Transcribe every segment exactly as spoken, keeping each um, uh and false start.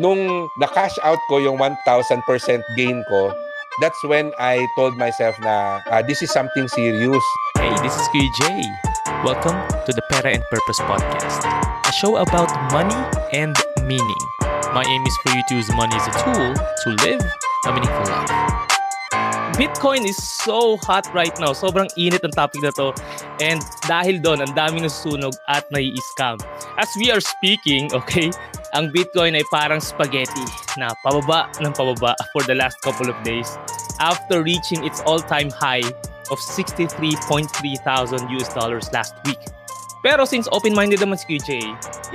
nung na-cash out ko yung one thousand percent gain ko, that's when I told myself na uh, this is something serious. Hey, this is Q J. Welcome to the Pera and Purpose Podcast, a show about money and meaning. My aim is for you to use money as a tool to live a meaningful life. Bitcoin is so hot right now. Sobrang init ang topic na to. And dahil doon, ang dami nasusunog at nai-scam. As we are speaking, okay, ang Bitcoin ay parang spaghetti na pababa ng pababa for the last couple of days after reaching its all-time high of sixty-three point three thousand US dollars last week. Pero since open-minded naman si Q J,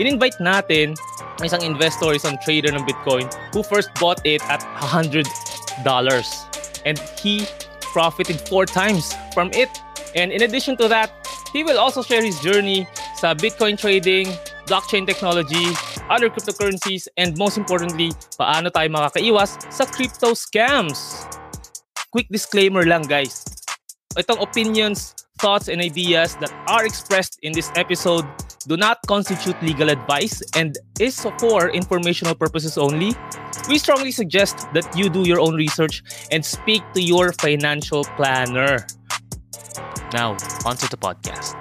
in-invite natin isang investor, isang trader ng Bitcoin who first bought it at one hundred dollars. And he profited four times from it. And in addition to that, he will also share his journey sa Bitcoin trading, blockchain technology, other cryptocurrencies, and most importantly, paano tayo makakaiwas sa crypto scams. Quick disclaimer lang, guys. Itong opinions, thoughts, and ideas that are expressed in this episode do not constitute legal advice and is for informational purposes only. We strongly suggest that you do your own research and speak to your financial planner. Now, on to the podcast.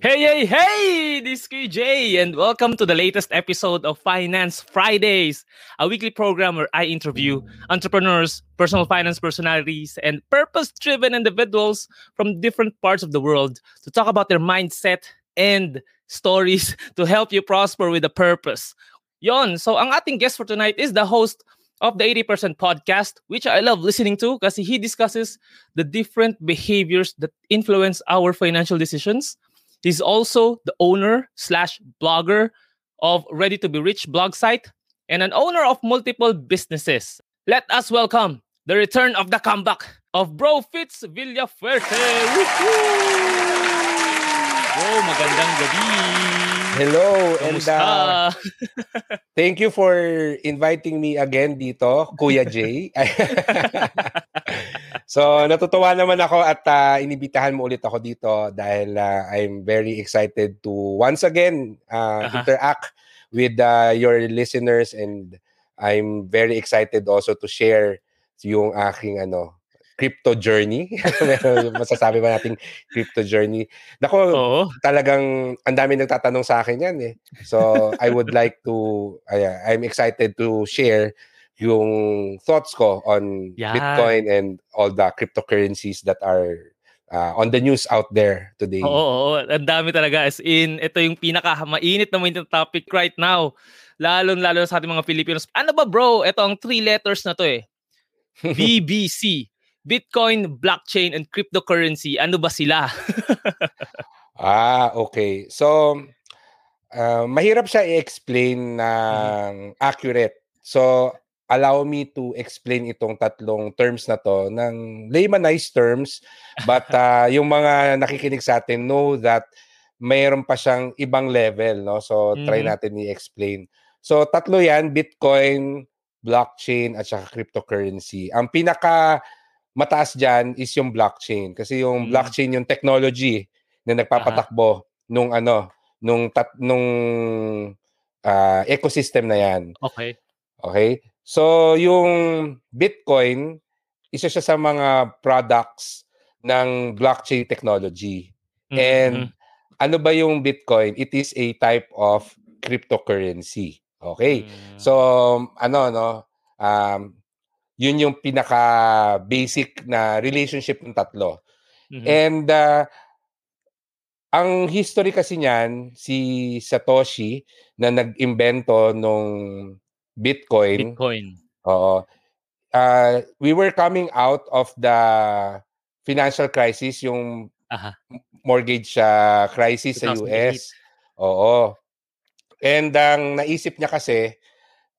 Hey, hey, hey! This is Q J and welcome to the latest episode of Finance Fridays, a weekly program where I interview entrepreneurs, personal finance personalities, and purpose-driven individuals from different parts of the world to talk about their mindset and stories to help you prosper with a purpose. Yon, so ang ating guest for tonight is the host of the eighty percent podcast, which I love listening to kasi he discusses the different behaviors that influence our financial decisions. He's also the owner slash blogger of Ready to Be Rich blog site and an owner of multiple businesses. Let us welcome the return of the comeback of Bro Fitz Villafuerte. Bro, magandang gabi. Hello. And uh, thank you for inviting me again dito, Kuya Jay. So, natutuwa naman ako at uh, inibitahan mo ulit ako dito dahil uh, I'm very excited to once again uh, uh-huh. interact with uh, your listeners, and I'm very excited also to share yung aking ano crypto journey. Masasabi ba natin crypto journey? Nako, oo. Talagang ang dami nagtatanong sa akin yan eh. So, I would like to, uh, I'm excited to share yung thoughts ko on yeah. Bitcoin and all the cryptocurrencies that are uh, on the news out there today. Oo, oo, ang dami talaga. As in, ito yung pinaka-mainit na mainit na topic right now. Lalo-lalo sa ating mga Pilipinos. Ano ba bro? Ito ang three letters na to eh. B B C. Bitcoin, Blockchain, and Cryptocurrency. Ano ba sila? ah, okay. So, uh, mahirap siya i-explain na mm-hmm. accurate. So, allow me to explain itong tatlong terms na to ng laymanized terms, but uh, yung mga nakikinig sa atin know that mayroon pa siyang ibang level, no? So mm-hmm. try natin i-explain. So tatlo yan, Bitcoin, blockchain at saka cryptocurrency. Ang pinaka mataas diyan is yung blockchain kasi yung mm-hmm. blockchain yung technology na nagpapatakbo uh-huh. nung ano, nung tat- nung uh, ecosystem na yan. Okay. Okay? So, yung Bitcoin, isa siya sa mga products ng blockchain technology. Mm-hmm. And ano ba yung Bitcoin? It is a type of cryptocurrency. Okay? Mm-hmm. So, ano, no? Um, yun yung pinaka-basic na relationship ng tatlo. Mm-hmm. And uh, ang history kasi niyan, si Satoshi na nag-invento nung Bitcoin. Bitcoin. Oo. Uh, we were coming out of the financial crisis, yung Aha. mortgage uh, crisis sa U S. Oo. And ang naisip niya kasi,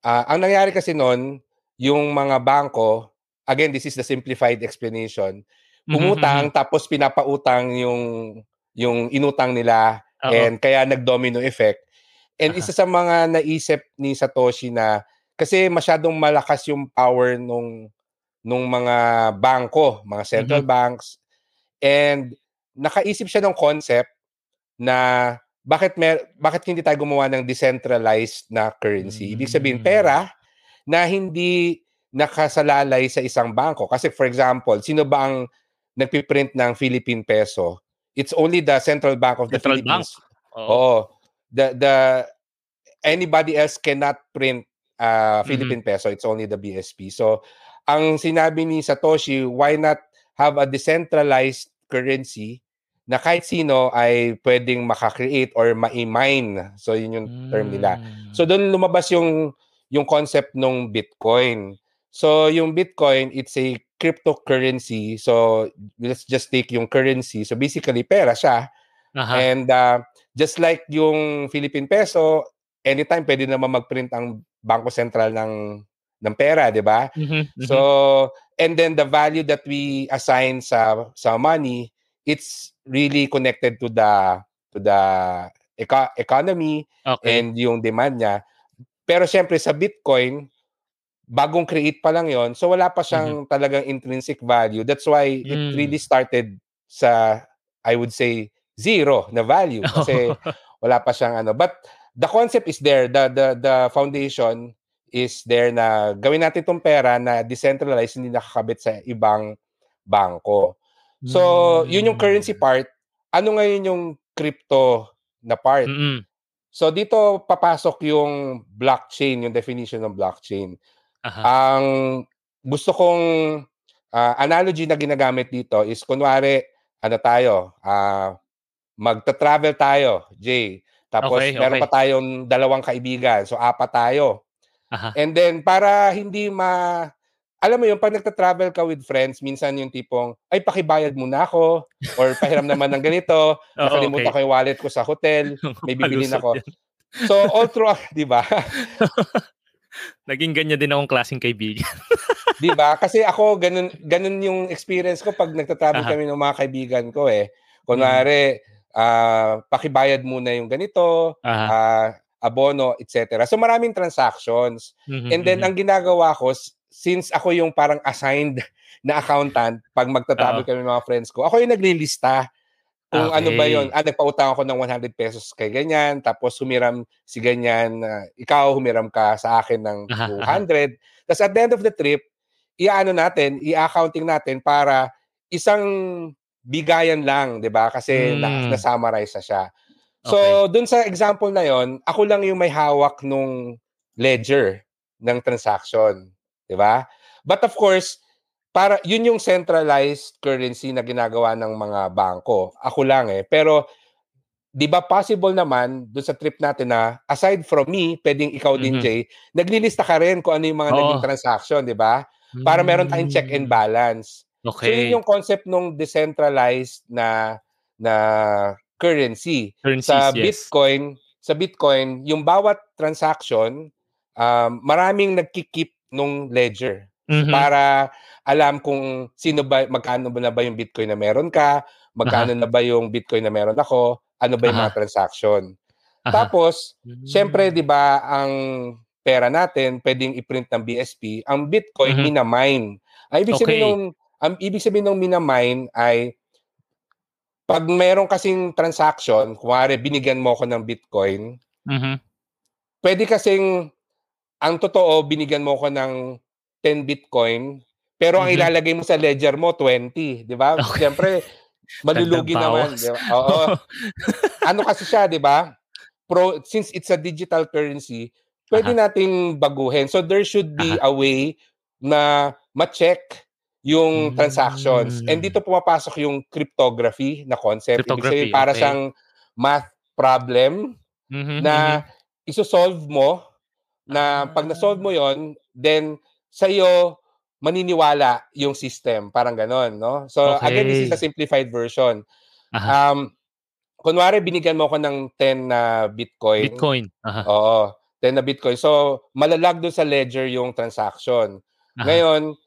uh, ang nangyari kasi noon, yung mga bangko, again, this is the simplified explanation, umutang mm-hmm. tapos pinapautang yung yung inutang nila Uh-oh. and kaya nag-domino effect. And uh-huh. isa sa mga naisip ni Satoshi na kasi masyadong malakas yung power nung nung mga bangko, mga central mm-hmm. banks, and nakaisip siya ng concept na bakit mer- bakit hindi tayo gumawa ng decentralized na currency? Ibig sabihin, pera na hindi nakasalalay sa isang bangko. Kasi for example, sino ba ang nagpiprint ng Philippine peso? It's only the Central Bank of the Central Philippines. Bank. Oh. The the anybody else cannot print uh, Philippine mm-hmm. peso. It's only the B S P. So, ang sinabi ni Satoshi, why not have a decentralized currency na kahit sino ay pwedeng makakreate or ma-mine. So, yun yung mm. term nila. So, doon lumabas yung yung concept ng Bitcoin. So, yung Bitcoin, it's a cryptocurrency. So, let's just take yung currency. So, basically, pera siya. Uh-huh. And uh, just like yung Philippine peso, anytime pwede naman mag-print ang Bangko Sentral ng ng pera, di ba? Mm-hmm. So, and then the value that we assign sa sa money, it's really connected to the to the eco- economy okay. and yung demand niya. Pero siyempre sa Bitcoin, bagong create pa lang yon, so wala pa siyang mm-hmm. talagang intrinsic value. That's why mm. it really started sa, I would say, zero na value kasi wala pa siyang ano. But the concept is there, the the the foundation is there na gawin natin itong pera na decentralized, hindi nakakabit sa ibang bangko. So, yun yung currency part. Ano ngayon yung crypto na part? Mm-hmm. So, dito papasok yung blockchain, yung definition ng blockchain. Uh-huh. Ang gusto kong uh, analogy na ginagamit dito is, kunwari, ano tayo, uh, magta-travel tayo, Jay. Tapos, okay, okay. meron pa tayong dalawang kaibigan. So, apat tayo. Uh-huh. And then, para hindi ma... Alam mo yun, pag nagta-travel ka with friends, minsan yung tipong, ay, pakibayad muna ako, or pahiram naman ng ganito, nakalimutan oh, okay. ko yung wallet ko sa hotel, may bibilin ako. So, all throughout, di ba? Naging ganyan din akong klaseng kaibigan. Di ba? Kasi ako, ganun, ganun yung experience ko pag nagta-travel uh-huh. kami ng mga kaibigan ko eh. Kunwari, mm. uh, pakibayad muna yung ganito, ah, uh-huh. uh, abono, et cetera. So, maraming transactions. Mm-hmm, and then, mm-hmm. ang ginagawa ko, since ako yung parang assigned na accountant, pag magtatabi kami mga friends ko, ako yung naglilista kung okay. ano ba yun. Ah, nagpautang ako ng one hundred pesos kay ganyan, tapos humiram si ganyan, uh, ikaw humiram ka sa akin ng two hundred. Tapos at the end of the trip, iaano natin, i-accounting natin para isang bigayan lang, di ba? Kasi mm. na- na-summarize na siya. So, okay. dun sa example na yon, ako lang yung may hawak nung ledger ng transaction. Diba? But of course, para yun yung centralized currency na ginagawa ng mga bangko. Ako lang eh. Pero, di ba possible naman, dun sa trip natin na, aside from me, pwedeng ikaw mm-hmm. din, Jay, naglilista ka rin kung ano yung mga oh. naging transaction, di ba? Para meron tayong check and balance. Okay. So, yun yung concept ng decentralized na na... currency. Currencies, sa Bitcoin, yes. sa Bitcoin, yung bawat transaction, um, maraming nagki-keep nung ledger mm-hmm. para alam kung sino ba, magkano ba na ba yung Bitcoin na meron ka, magkano uh-huh. na ba yung Bitcoin na meron ako, ano ba yung uh-huh. mga transaction. Uh-huh. Tapos, mm-hmm. syempre, di ba, ang pera natin, pwedeng i-print ng B S P, ang Bitcoin, mm-hmm. minamine. Ang ibig okay. sabihin nung, ang ibig sabihin nung minamine ay, pag mayroon kasing transaction, kuwari, binigyan mo ko ng Bitcoin, mm-hmm. pwede kasing, ang totoo, binigyan mo ko ng ten Bitcoin, pero ang mm-hmm. ilalagay mo sa ledger mo, twenty. Di ba? Okay. Siyempre, malulugi naman. Diba? Oo. ano kasi siya, di ba? Pro, since it's a digital currency, pwede uh-huh. nating baguhin. So, there should be uh-huh. a way na ma-check yung transactions. Mm. And dito pumapasok yung cryptography na concept. Cryptography, para okay. siyang math problem mm-hmm, na mm-hmm. isosolve mo na ah. pag na-solve mo yon, then sa iyo maniniwala yung system. Parang ganon, no? So, okay. again, this is a simplified version. Aha. Um, kunwari, binigyan mo ko ng ten na uh, Bitcoin. Bitcoin. Aha. Oo. ten na Bitcoin. So, malalag doon sa ledger yung transaction. Aha. Ngayon,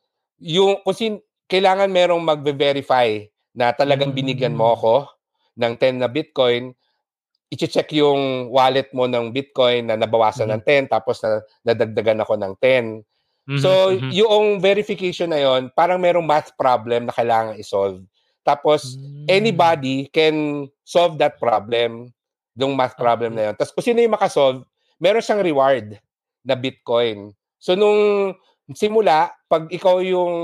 yung kasi kailangan merong magbe-verify na talagang binigyan mo ako ng ten na Bitcoin, i-check yung wallet mo ng Bitcoin na nabawasan mm-hmm. ng ten, tapos na nadagdagan ako ng ten. Mm-hmm. So, mm-hmm. yung verification na yon, parang merong math problem na kailangan i-solve. Tapos, mm-hmm. anybody can solve that problem. yung math problem na yun. Tapos kung sino yung makasolve, meron siyang reward na Bitcoin. So nung simula, pag ikaw yung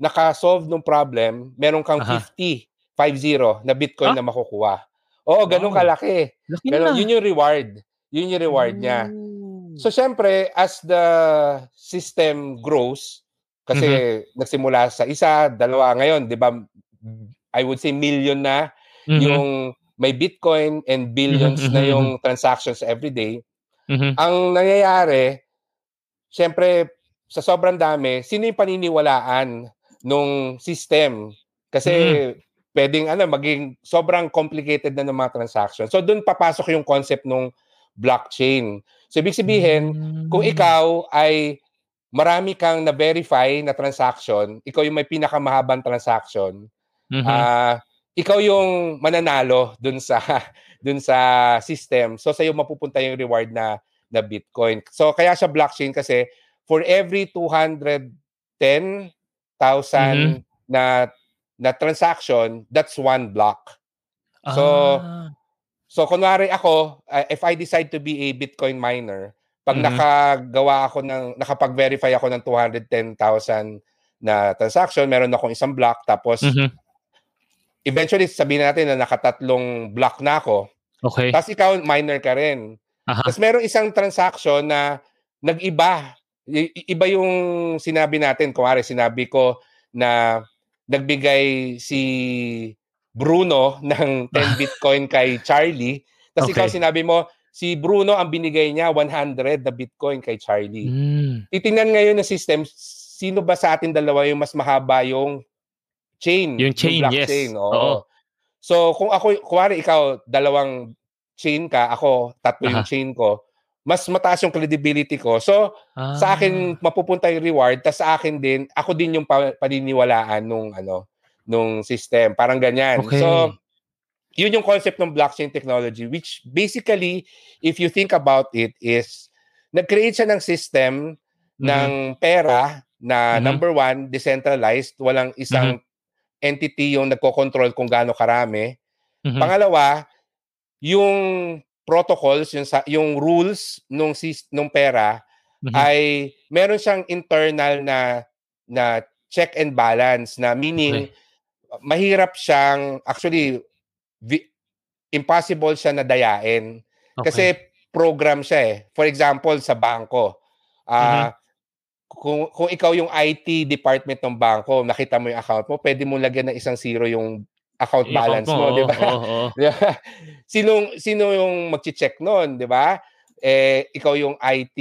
nakasolve ng problem, meron kang Aha. fifty, five-zero na Bitcoin huh? na makukuha. Oo, ganun wow. kalaki. Ganun, yun yung reward. Yun yung reward mm. niya. So syempre, as the system grows, kasi mm-hmm. nagsimula sa isa, dalawa ngayon, di ba, I would say million na mm-hmm. yung may Bitcoin and billions mm-hmm. na yung transactions every day. Mm-hmm. Ang nangyayari, syempre, sa sobrang dami, sino yung paniniwalaan nung system? Kasi mm-hmm. pwedeng ano, maging sobrang complicated na ng mga transactions. So doon papasok yung concept nung blockchain. So ibig sabihin, mm-hmm. kung ikaw ay marami kang na-verify na transaction, ikaw yung may pinakamahabang transaction, mm-hmm. uh, ikaw yung mananalo dun sa, dun sa system. So sa'yo mapupunta yung reward na, na Bitcoin. So kaya siya blockchain kasi for every two hundred ten thousand mm-hmm. na, na transaction, that's one block. So, ah. so kunwari ako, uh, if I decide to be a Bitcoin miner, pag mm-hmm. nakagawa ako ng, nakapag-verify ako ng two hundred ten thousand na transaction, meron akong isang block, tapos mm-hmm. eventually sabihin natin na nakatatlong block na ako. Okay. Tapos ikaw, miner ka rin. Uh-huh. Tapos meron isang transaction na nag-iba. I- iba yung sinabi natin. Kunwari, sinabi ko na nagbigay si Bruno ng ten Bitcoin kay Charlie. Tapos okay. ikaw sinabi mo, si Bruno ang binigay niya one hundred na Bitcoin kay Charlie. Mm. Titingnan ngayon ng system, sino ba sa atin dalawa yung mas mahaba yung chain? Yung chain, yung yes. Chain, oo. Oo. So kung ako, kuwari ikaw, dalawang chain ka, ako, tatlo yung Aha. chain ko, mas mataas yung credibility ko. So ah. sa akin, mapupunta yung reward, tas sa akin din, ako din yung paniniwalaan nung, ano, nung system. Parang ganyan. Okay. So, yun yung concept ng blockchain technology, which basically, if you think about it, is nag-create siya ng system mm-hmm. ng pera na mm-hmm. number one, decentralized, walang isang mm-hmm. entity yung nagko-control kung gaano karami. Mm-hmm. Pangalawa, yung protocols, yung, yung rules nung, nung pera mm-hmm. ay meron siyang internal na, na check and balance na meaning okay. mahirap siyang, actually, impossible siya na dayain okay. kasi program siya eh. For example, sa bangko uh, mm-hmm. kung, kung ikaw yung I T department ng bangko, nakita mo yung account mo, pwede mo lagyan ng isang zero yung account balance I- mo, mo di ba? Oh, oh. sino, sino yung magche-check noon, di ba? Eh, ikaw yung I T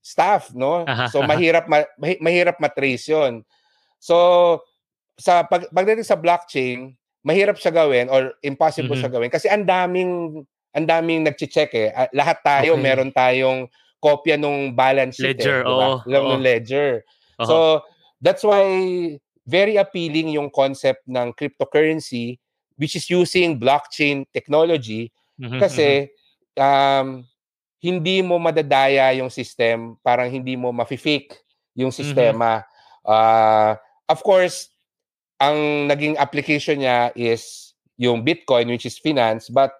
staff, no? Aha, so aha. mahirap ma- mahirap matrace yun. So sa pag- pagdating sa blockchain, mahirap siya gawin or impossible mm-hmm. siya gawin kasi ang daming ang daming nagche-check eh. Lahat tayo okay. meron tayong kopya nung balance sheet, ledger, eh, diba? Oh, oh. ledger. Uh-huh. So that's why very appealing yung concept ng cryptocurrency which is using blockchain technology mm-hmm, kasi mm-hmm. um hindi mo madadaya yung system, parang hindi mo mafi-fake yung sistema. Mm-hmm. Uh, of course, ang naging application niya is yung Bitcoin, which is finance. But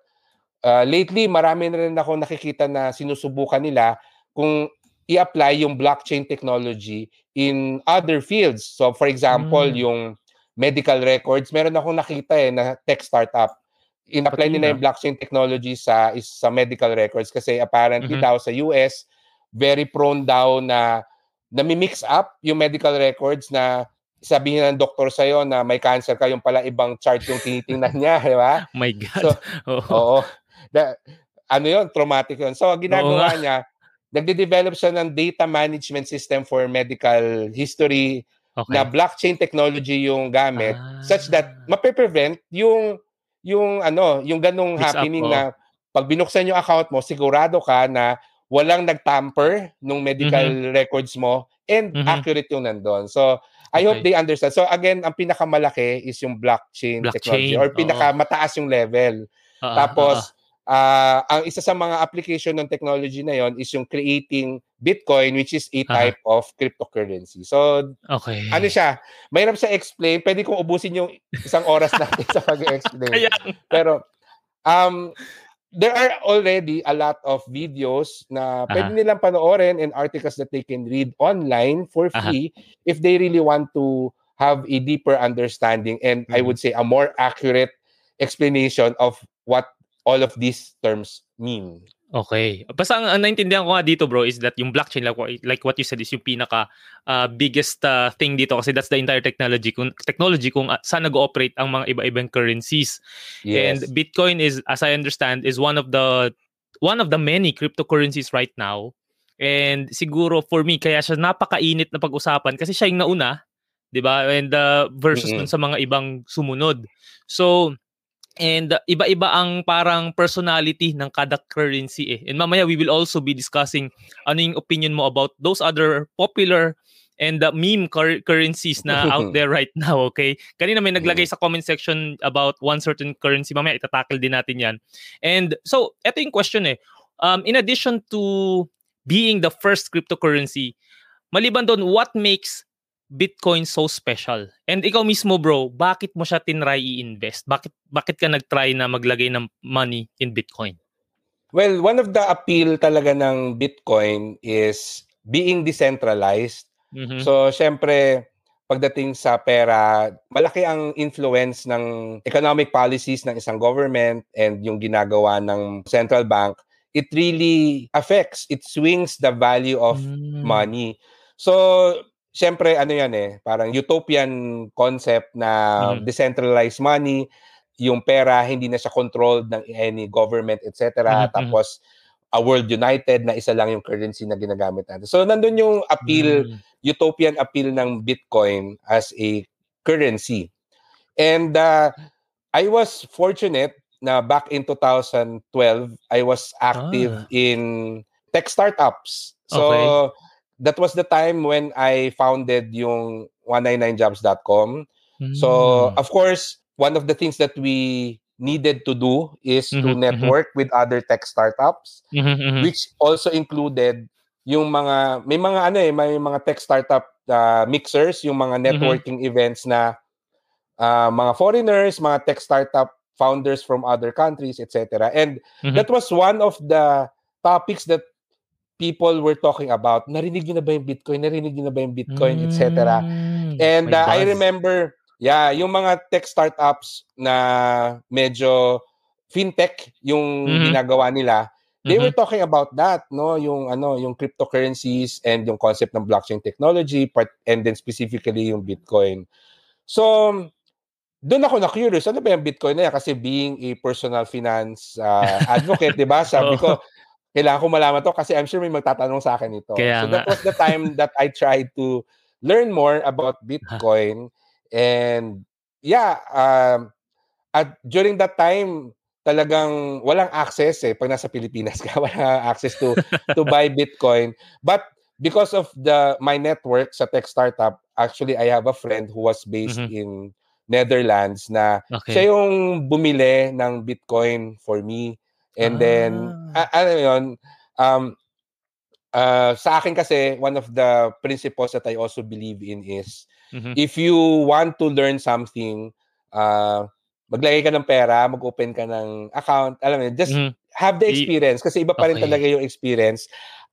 uh, lately, marami na rin ako nakikita na sinusubukan nila kung i-apply yung blockchain technology in other fields. So, for example, mm. yung medical records. Meron akong nakita eh, na tech startup. In-apply nila yung blockchain technology sa, is, sa medical records kasi apparently mm-hmm. daw sa U S, very prone daw na nami-mix up yung medical records na sabihin ng doktor sa'yo na may cancer ka, yung pala ibang chart yung tinitingnan niya, di ba? My God. So, oh. Oo. Na, ano yun? Traumatic yun. So, ginagawa oh. niya, nagde-develop siya ng data management system for medical history okay. na blockchain technology yung gamit ah. such that mape-prevent yung yung ano, yung ganung Mix happening up, oh. na pag binuksan yung account mo, sigurado ka na walang nagtamper nung medical mm-hmm. records mo and mm-hmm. accurate yung nandun. So, I okay. hope they understand. So again, ang pinakamalaki is yung blockchain, blockchain technology or pinakamataas yung level. Uh-huh. Tapos, uh, ang isa sa mga application ng technology na yon is yung creating Bitcoin which is a type uh-huh. of cryptocurrency. So, okay. ano siya? Mahirap siya explain. Pwede kong ubusin yung isang oras natin sa pag-explain. Pero, um, there are already a lot of videos na uh-huh. pwede nilang panoorin and articles that they can read online for free uh-huh. if they really want to have a deeper understanding and mm-hmm. I would say a more accurate explanation of what all of these terms mean. Okay. Basta ang, ang naintindihan ko nga dito, bro, is that yung blockchain, like, like what you said, is yung pinaka uh, biggest uh, thing dito kasi that's the entire technology kung, technology kung uh, saan nag-ooperate ang mga iba-ibang currencies. Yes. And Bitcoin is, as I understand, is one of the one of the many cryptocurrencies right now. And siguro for me, kaya siya napakainit na pag-usapan kasi siya yung nauna, di ba? And uh, versus mm-hmm. dun sa mga ibang sumunod. So, and uh, iba-iba ang parang personality ng kada currency eh. And mamaya we will also be discussing ano yung opinion mo about those other popular and uh, meme cur- currencies na out there right now, okay? Kanina may naglagay sa comment section about one certain currency. Mamaya itatackle din natin yan. And so, eto yung question eh. Um, in addition to being the first cryptocurrency, maliban doon, what makes Bitcoin so special? And ikaw mismo, bro, bakit mo siya tinry i-invest? Bakit bakit ka nagtry na maglagay ng money in Bitcoin? Well, one of the appeal talaga ng Bitcoin is being decentralized. Mm-hmm. So, syempre, pagdating sa pera, malaki ang influence ng economic policies ng isang government and yung ginagawa ng central bank. It really affects, it swings the value of mm. money. So, siyempre, ano yan eh, parang utopian concept na mm. decentralized money, yung pera, hindi na siya controlled ng any government, et cetera. Mm-hmm. Tapos, a world united na isa lang yung currency na ginagamit natin. So, nandun yung appeal, mm. utopian appeal ng Bitcoin as a currency. And uh, I was fortunate na back in twenty twelve, I was active ah. in tech startups. So, okay. That was the time when I founded yung one ninety-nine jobs dot com. Mm. So, of course, one of the things that we needed to do is mm-hmm, to network mm-hmm. with other tech startups, mm-hmm, mm-hmm. which also included yung mga, may mga ano eh, may mga tech startup uh, mixers, yung mga networking mm-hmm. events na uh, mga foreigners, mga tech startup founders from other countries, et cetera. And mm-hmm. that was one of the topics that people were talking about, narinig nyo na ba yung Bitcoin? Narinig nyo na ba yung Bitcoin? Mm, et cetera. And uh, I remember, yeah, yung mga tech startups na medyo fintech yung mm-hmm. ginagawa nila, they mm-hmm. were talking about that, no? Yung ano, yung cryptocurrencies and yung concept ng blockchain technology, part, and then specifically yung Bitcoin. So, doon ako na-curious, ano ba yung Bitcoin na yan? Kasi being a personal finance uh, advocate, di ba? Sabi ko, kailangan ko malaman to kasi I'm sure may magtatanong sa akin ito. Kaya so that nga. Was the time that I tried to learn more about Bitcoin. And yeah, um, at during that time, talagang walang access eh. Pag nasa Pilipinas ka, walang access to, to buy Bitcoin. But because of the my network sa tech startup, actually I have a friend who was based mm-hmm. in Netherlands na okay. siya yung bumili ng Bitcoin for me. And then, ah. ano yun, um, uh, sa akin kasi, one of the principles that I also believe in is, mm-hmm. if you want to learn something, uh, maglagay ka ng pera, mag-open ka ng account, alam mo yun, just mm-hmm. have the experience. Kasi iba pa rin okay. talaga yung experience.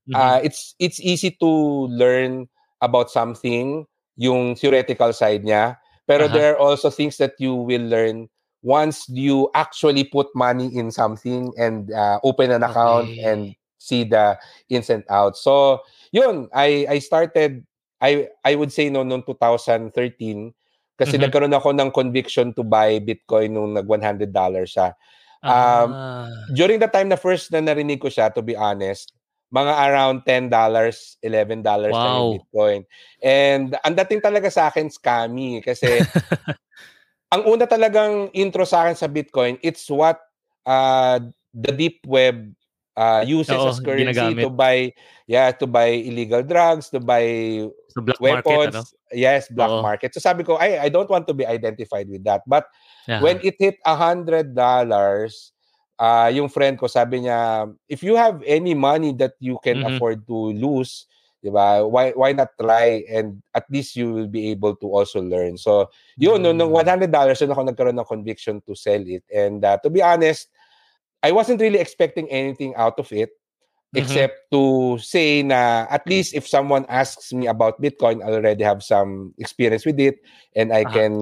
Mm-hmm. Uh, it's it's easy to learn about something, yung theoretical side niya. Pero uh-huh. there are also things that you will learn once you actually put money in something and uh, open an account okay. and see the ins and outs. So, yun, I I started, I I would say no, noong twenty thirteen, kasi mm-hmm. nagkaroon ako ng conviction to buy Bitcoin noong nag one hundred dollars siya. Um, ah. During the time na first na narinig ko siya, to be honest, mga around ten dollars, eleven dollars wow. na yung Bitcoin. And ang dating talaga sa akin, scammy, kasi... Ang una talagang intro sa akin sa Bitcoin, it's what uh, the deep web uh, uses Oo, as currency ginagamit. to buy yeah to buy illegal drugs, to buy so black weapons. Market, ano? Yes, black Oo. market. So sabi ko, I, I don't want to be identified with that. But yeah. when it hit one hundred dollars, uh, yung friend ko sabi niya, if you have any money that you can mm-hmm. afford to lose, diba? Why why not try and at least you will be able to also learn. So, yun, mm. nung one hundred dollars, yun ako nagkaroon ng conviction to sell it. And uh, to be honest, I wasn't really expecting anything out of it, mm-hmm. except to say na at least if someone asks me about Bitcoin, I already have some experience with it and I uh-huh. can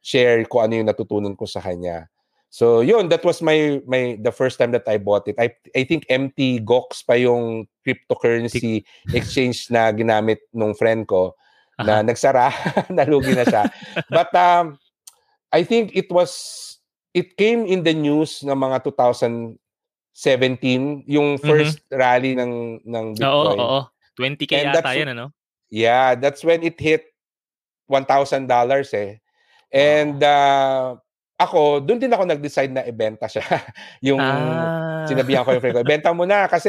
share kung ano yung natutunan ko sa kanya. So yun, that was my my the first time that I bought it. I I think MtGox pa yung cryptocurrency exchange na ginamit nung friend ko uh-huh. na nagsara, nalugi na siya. But um, I think it was it came in the news ng mga two thousand seventeen yung first mm-hmm. rally ng ng Bitcoin. Oo, oo. twenty K yata yan, ano? Yeah, that's when it hit one thousand dollars eh. And uh ako, doon din ako nag-decide na ibenta siya. Yung ah. sinabihan ko yung friend ko, ibenta mo na kasi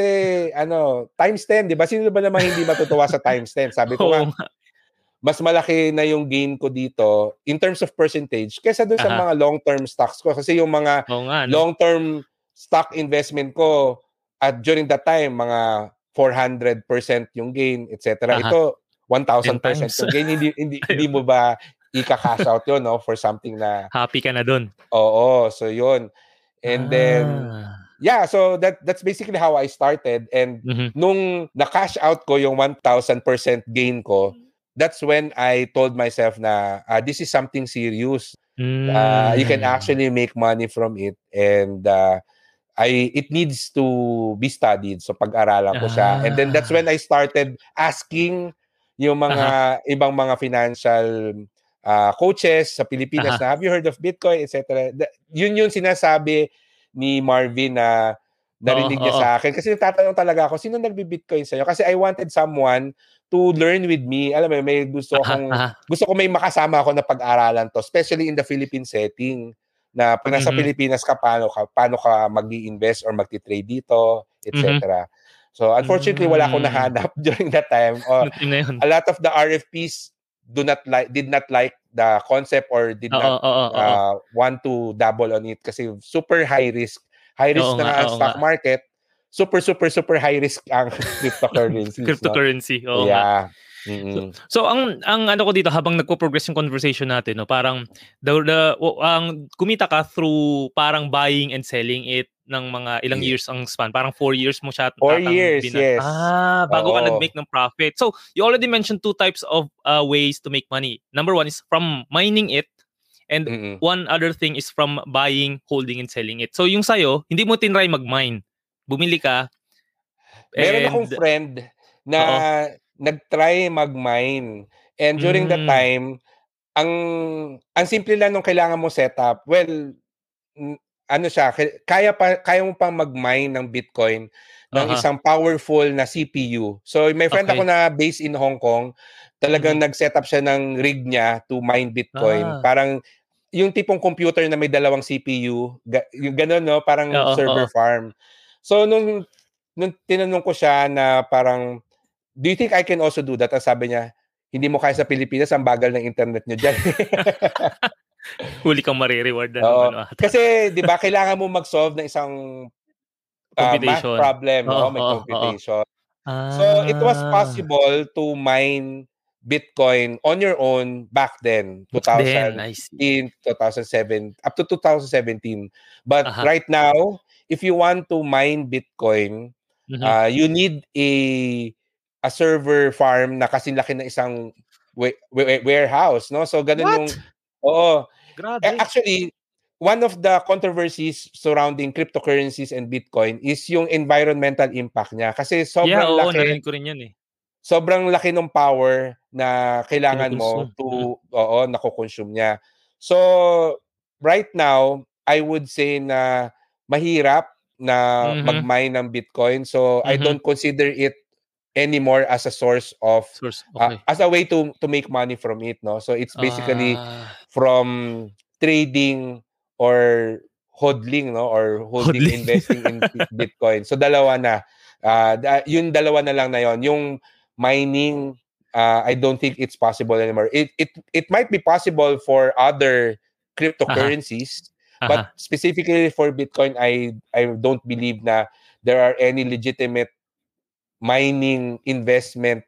ano, times ten, di ba? Sino ba naman hindi matutuwa sa times ten? Sabi ko nga, mas malaki na yung gain ko dito in terms of percentage kesa doon sa mga long-term stocks ko. Kasi yung mga oh, nga, no? long-term stock investment ko at during that time, mga four hundred percent yung gain, et cetera. Ito, one thousand percent yung gain. Hindi, hindi, hindi mo ba ika-cash out yun, no? For something na... Happy ka na dun. Oo, so yun. And ah. then, yeah, so that that's basically how I started. And mm-hmm. nung na-cash out ko yung one thousand percent gain ko, that's when I told myself na, uh, this is something serious. Mm. Uh, you can actually make money from it. And uh, I it needs to be studied. So pag-aralan ko siya. Ah. And then that's when I started asking yung mga uh-huh. ibang mga financial... Uh, coaches sa Pilipinas uh-huh. na have you heard of Bitcoin, et cetera. Da- yun yun sinasabi ni Marvin na narinig oh, niya oh, sa akin. Kasi nagtatanong talaga ako, sino nagbi-Bitcoin sa'yo? Kasi I wanted someone to learn with me. Alam mo, may gusto akong, uh-huh. gusto ko may makasama ako na pag-aralan to. Especially in the Philippine setting. Na pag nasa mm-hmm. Pilipinas ka, paano ka, paano ka mag-i-invest or mag-trade dito, et cetera. Mm-hmm. So unfortunately, wala akong nahanap during that time. Uh, a lot of the R F Ps do not like did not like the concept or did oh, not oh, oh, oh, uh, want to dabble on it kasi super high risk high risk oh, na nga, ang oh, stock nga. market super super super high risk ang cryptocurrency cryptocurrency no? oh yeah mm-hmm. so, so ang ang ano ko dito habang nagpo-progress yung conversation natin no parang the, the ang kumita ka through parang buying and selling it ng mga ilang years ang span. Parang four years mo siya. Four years, binag- yes. Ah, bago Oo. ka nag-make ng profit. So, you already mentioned two types of uh, ways to make money. Number one is from mining it. And Mm-mm. one other thing is from buying, holding, and selling it. So, yung sa'yo, hindi mo tinry mag-mine. Bumili ka. And... Meron akong friend na Uh-oh. nag-try mag-mine. And during mm. that time, ang ang simple lang nung kailangan mo setup, well, n- ano siya, kaya pa kaya mo pang mag-mine ng Bitcoin ng uh-huh. isang powerful na C P U. So may friend okay. ako na based in Hong Kong, talagang mm-hmm. nag-set up siya ng rig niya to mine Bitcoin. Ah. Parang yung tipong computer na may dalawang C P U, ga- yung gano'n, no, parang uh-huh. server farm. So nung nung tinanong ko siya na parang, do you think I can also do that? At sabi niya, hindi mo kaya sa Pilipinas, ang bagal ng internet niyo diyan. Huli kang marireward na naman. Ano, kasi, di ba, kailangan mo mag-solve ng isang uh, math problem. Oh, oh, may oh, computation. Oh. Ah. So, it was possible to mine Bitcoin on your own back then. two thousand eighteen, then, two thousand seven, up to two thousand seventeen. But uh-huh. right now, if you want to mine Bitcoin, mm-hmm. uh, you need a a server farm na kasing laki na isang we- we- warehouse. No? So, ganun What? yung... Oo. Grabe. Actually, one of the controversies surrounding cryptocurrencies and Bitcoin is yung environmental impact niya. Kasi sobrang yeah, oo, laki. Narinig ko rin yun eh. Sobrang laki ng power na kailangan mo to, oo, nakukonsume niya. So, right now, I would say na mahirap na mm-hmm. mag-mine ng Bitcoin. So, mm-hmm. I don't consider it anymore as a source of source. Okay. Uh, as a way to to make money from it, no? So it's basically ah. from trading or hodling, no, or holding hodling. investing in Bitcoin. So dalawa na uh, yung dalawa na lang na yon. Yung mining, uh, I don't think it's possible anymore. It it it might be possible for other cryptocurrencies, uh-huh. Uh-huh. but specifically for Bitcoin, I I don't believe na there are any legitimate mining investment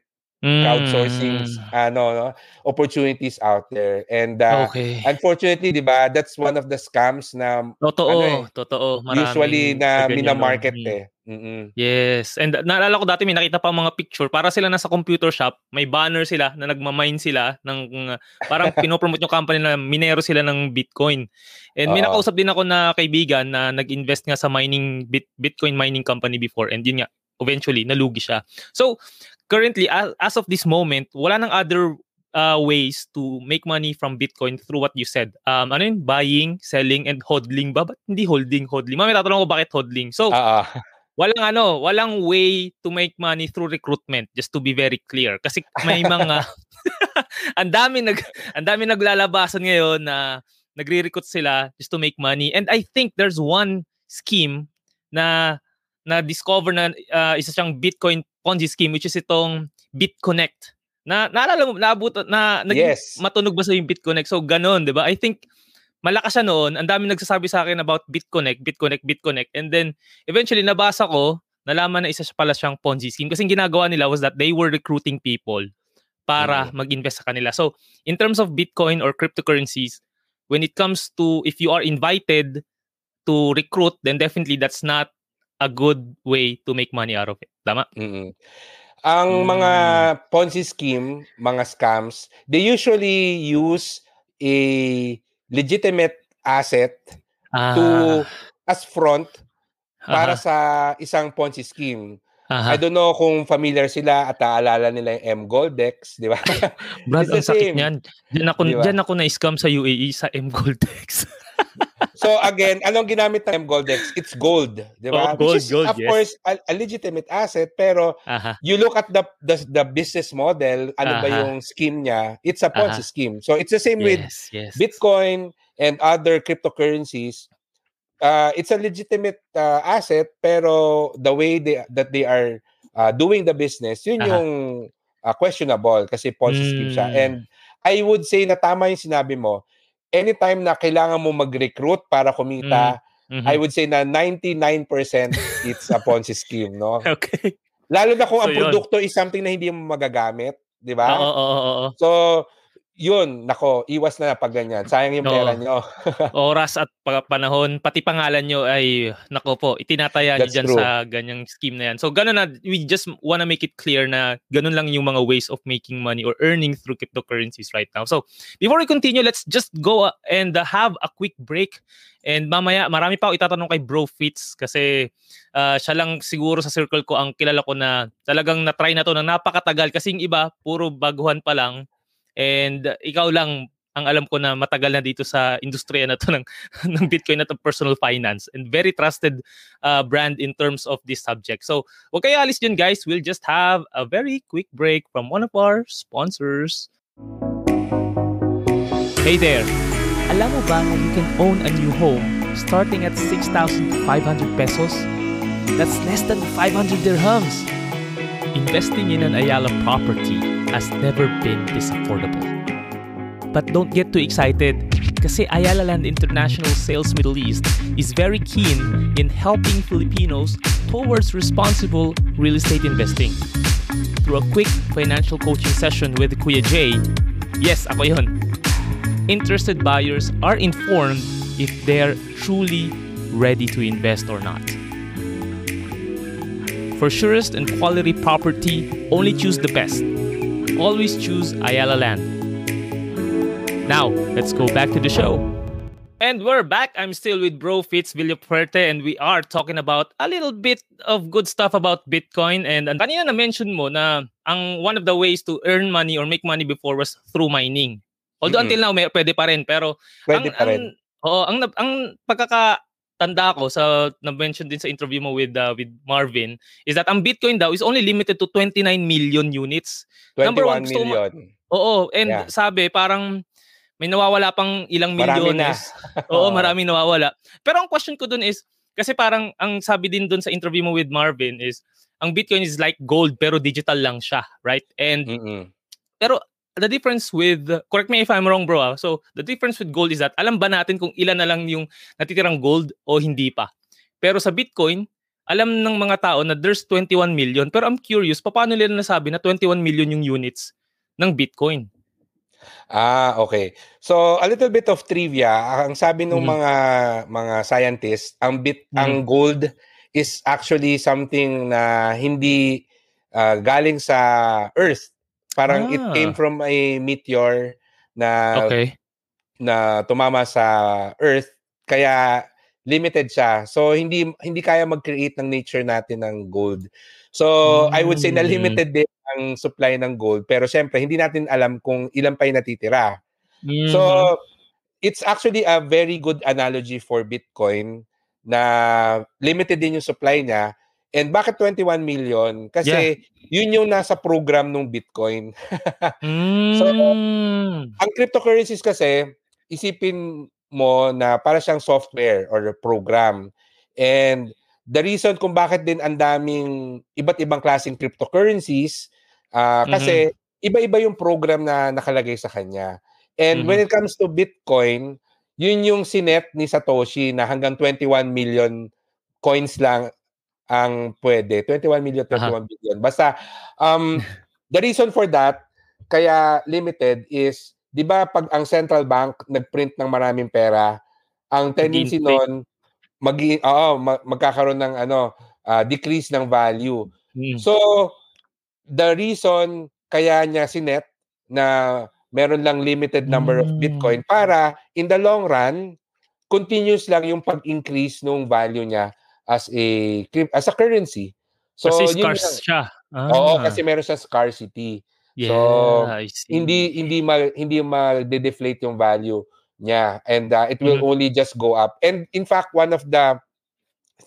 mm. crowdsourcing ano, no, opportunities out there. And uh, okay. unfortunately, di ba, that's one of the scams na totoo, ano, eh, totoo, marami, usually na minamarket no. eh. Mm-mm. Yes. And naalala ko dati may nakita pa mga picture, para sila nasa computer shop, may banner sila na nagmamine sila ng uh, parang pinopromote yung company na minero sila ng Bitcoin. And may uh-oh. nakausap din ako na kaibigan na nag-invest nga sa mining bit- Bitcoin mining company before, and yun nga eventually nalugi siya. So currently as, as of this moment, wala nang other uh, ways to make money from Bitcoin through what you said. Um ano yun? Buying, selling and hodling ba? But hindi holding, hodling. Mami, tatanong ko bakit hodling. So uh-oh. Walang ano, walang way to make money through recruitment, just to be very clear. Kasi may mga ang dami nag ang dami naglalabasan ngayon na nagre-recruit sila just to make money. And I think there's one scheme na na discover na uh, isa siyang Bitcoin Ponzi scheme, which is itong Bitconnect. Na naalala mo na abot na naging yes. matunog ba sa yung Bitconnect? So ganoon, 'di ba? I think malakas siya noon. Ang dami nagsasabi sa akin about Bitconnect, Bitconnect, Bitconnect. And then, eventually, nabasa ko, nalaman na isa siya pala siyang Ponzi scheme. Kasi yung ginagawa nila was that they were recruiting people para mm-hmm. mag-invest sa kanila. So, in terms of Bitcoin or cryptocurrencies, when it comes to, if you are invited to recruit, then definitely that's not a good way to make money out of it. Tama? Mm-hmm. Ang mm-hmm. mga Ponzi scheme, mga scams, they usually use a legitimate asset ah. to as front para uh-huh. sa isang Ponzi scheme. Uh-huh. I don't know kung familiar sila at naalala nila yung MGoldex, di ba? Brad, ang sakit niyan. Diyan ako, diba? Diyan ako na-scam sa U A E sa MGoldex. So again, anong ginamit ng MGoldex? It's gold, di ba? Oh, gold, which is, gold, of yes. course, a, a legitimate asset, pero uh-huh. you look at the, the the business model, ano uh-huh. ba yung scheme niya? It's a Ponzi uh-huh. scheme. So it's the same yes, with yes. Bitcoin and other cryptocurrencies. Uh, it's a legitimate uh, asset, pero the way they, that they are uh, doing the business, yun uh-huh. yung uh, questionable kasi Ponzi mm. scheme siya. And I would say na tama yung sinabi mo. Anytime na kailangan mo mag-recruit para kumita, mm-hmm. I would say na ninety-nine percent it's a Ponzi scheme, no? Okay. Lalo na kung so ang produkto yun. Is something na hindi mo magagamit, di ba? Oo, oo, oo. So, yun, nako, iwas na na pag ganyan. Sayang yung no. pera nyo. Oras at panahon, pati pangalan nyo ay, nako po, itinataya nyo dyan true. Sa ganyang scheme na yan. So, ganun na, we just wanna make it clear na ganun lang yung mga ways of making money or earning through cryptocurrencies right now. So, before we continue, let's just go and have a quick break. And mamaya, marami pa ako itatanong kay Bro Fitz kasi uh, siya lang siguro sa circle ko ang kilala ko na talagang na-try na to na napakatagal kasi yung iba, puro baguhan pa lang. And uh, ikaw lang ang alam ko na matagal na dito sa industriya na to ng, ng Bitcoin at personal finance and very trusted uh, brand in terms of this subject. So huwag kayo alis dyan guys, we'll just have a very quick break from one of our sponsors. Hey there! Alam mo ba kung you can own a new home starting at six thousand five hundred pesos? That's less than five hundred dirhams! Investing in an Ayala property has never been this affordable. But don't get too excited kasi Ayala Land International Sales Middle East is very keen in helping Filipinos towards responsible real estate investing. Through a quick financial coaching session with Kuya J, yes, ako yun, interested buyers are informed if they're truly ready to invest or not. For surest and quality property, only choose the best. Always choose Ayala Land. Now, let's go back to the show. And we're back. I'm still with Bro Fitz Villafuerte and we are talking about a little bit of good stuff about Bitcoin. And, and kanina na-mention mo na ang one of the ways to earn money or make money before was through mining. Although mm-hmm. until now, may, pwede pa rin. Pero pwede ang, pa rin. Ang, oh, ang, ang pagkaka... tanda ko sa na-mention din sa interview mo with uh, with Marvin is that ang Bitcoin daw is only limited to twenty-nine million units. twenty-one Number one, million. So, oo, and yeah. sabi parang may nawawala pang ilang milyones. Oo, marami nawawala. Pero ang question ko dun is kasi parang ang sabi din dun sa interview mo with Marvin is ang Bitcoin is like gold pero digital lang siya, right? And mm-hmm. pero the difference with, correct me if I'm wrong bro, ah. So the difference with gold is that alam ba natin kung ilan na lang yung natitirang gold o hindi pa. Pero sa Bitcoin, alam ng mga tao na there's twenty-one million. Pero I'm curious, paano nila nasabi na twenty-one million yung units ng Bitcoin? Ah, okay. So, a little bit of trivia. Ang sabi ng mm-hmm. mga mga scientists, ang bit mm-hmm. ang gold is actually something na hindi uh, galing sa Earth. Parang ah. it came from a meteor na okay. na tumama sa Earth, kaya limited siya. So hindi hindi kaya mag-create ng nature natin ng gold. So mm. I would say na limited din ang supply ng gold, pero syempre hindi natin alam kung ilan pa yung natitira. Mm. So it's actually a very good analogy for Bitcoin na limited din yung supply niya. And bakit twenty-one million? Kasi yeah. yun yung nasa program ng Bitcoin. mm. So ang cryptocurrencies kasi, isipin mo na para siyang software or program. And the reason kung bakit din ang daming iba't ibang klaseng cryptocurrencies uh, kasi mm-hmm. iba-iba yung program na nakalagay sa kanya. And mm-hmm. when it comes to Bitcoin, yun yung sinet ni Satoshi na hanggang twenty-one million coins lang ang pwede. twenty-one million, twenty-one uh-huh. billion. Basta, um, the reason for that, kaya limited is, di ba pag ang central bank nagprint ng maraming pera, ang tendency noon mag oh, magkakaroon ng ano uh, decrease ng value. Mm. So the reason kaya niya sinet na meron lang limited number mm. of Bitcoin para in the long run continuous lang yung pag-increase ng value niya as a as a currency. So kasi scarce siya. Ah. Oo, kasi meron siya scarcity. Yeah, so hindi hindi ma, hindi ma-deflate yung value niya, and uh, it will mm-hmm. only just go up. And in fact, one of the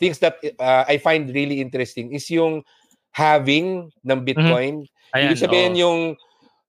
things that uh, I find really interesting is yung halving ng Bitcoin. Mm-hmm. Ayan, ibig sabihin oh. yung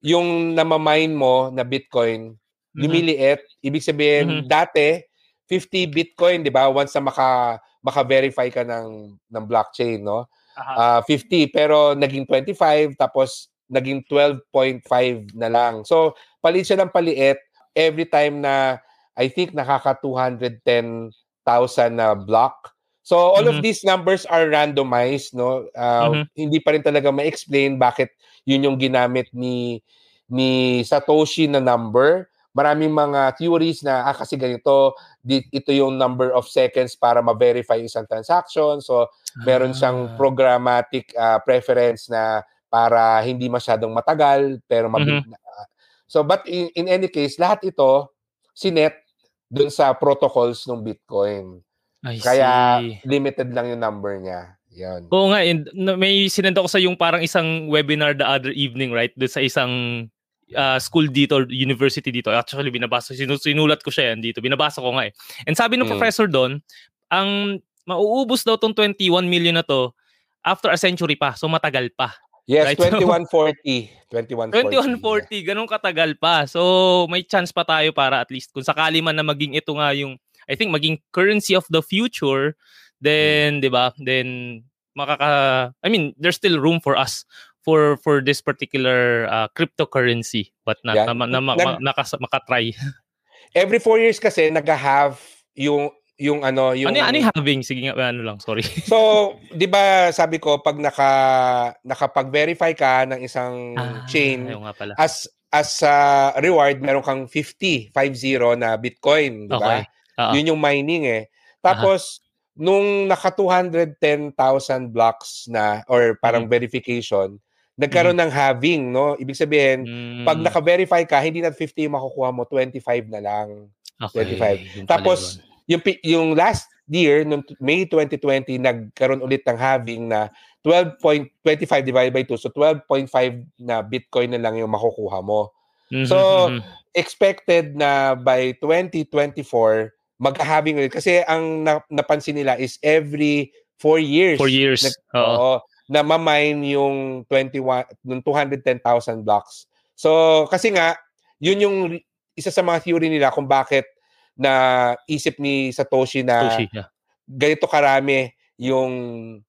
yung namamine mo na Bitcoin mm-hmm. lumiliit. Ibig sabihin mm-hmm. dati fifty Bitcoin, di ba? Once na maka maka-verify ka ng ng blockchain, no? Uh, fifty pero naging twenty-five, tapos naging twelve point five na lang. So, palit siya ng paliit every time na, I think, nakaka two hundred ten thousand na block. So, all mm-hmm. of these numbers are randomized, no? Uh, mm-hmm. Hindi pa rin talaga ma-explain bakit yun yung ginamit ni ni Satoshi na number. Maraming mga theories na, ah, kasi ganito, di, ito yung number of seconds para ma-verify isang transaction. So, meron siyang programmatic uh, preference na para hindi masyadong matagal pero mabilis na. Mm-hmm. So but in, in any case, lahat ito sinet dun sa protocols ng Bitcoin. I Kaya see. Limited lang yung number niya. Yan. Oo nga, and may sinenda ko sa yung parang isang webinar the other evening, right? Dun sa isang uh, school dito, university dito. Actually, binabasa, sinulat ko siya yan dito. Binabasa ko nga eh. And sabi ng mm. professor doon, ang mauubos daw tong twenty-one million na to after a century pa. So matagal pa. Yes, right? twenty-one forty. twenty-one forty. twenty-one forty, ganun katagal pa. So, may chance pa tayo para at least kung sakali man na maging ito nga yung, I think, maging currency of the future, then, mm. di ba, then, makaka, I mean, there's still room for us for for this particular uh, cryptocurrency. But na, yeah. na, na, na, na, na, na makatry. Every four years kasi, nag-have yung, yung ano yung ano, ano yung halving? Sige nga, ano lang, sorry. So, 'di ba sabi ko pag naka nakapag-verify ka ng isang ah, chain as as uh, reward meron kang fifty, fifty na Bitcoin, 'di ba? Okay. Uh-huh. Yun yung mining eh. Tapos uh-huh. nung naka two hundred ten thousand blocks na or parang mm. verification, nagkaroon mm. ng halving, no? Ibig sabihin, mm. pag naka-verify ka, hindi na fifty yung makukuha mo, twenty-five na lang. Okay. twenty-five. Tapos Yung, yung last year, noong May twenty twenty, nagkaroon ulit ng halving na twelve point two five divided by two. So, twelve point five na Bitcoin na lang yung makukuha mo. Mm-hmm. So, expected na by twenty twenty-four, mag-halving ulit. Kasi ang na- napansin nila is every four years. four years. Na, oo. Na mamine yung twenty-one, yung two hundred ten thousand blocks. So, kasi nga, yun yung isa sa mga theory nila kung bakit na isip ni Satoshi na Satoshi, yeah. ganito karami yung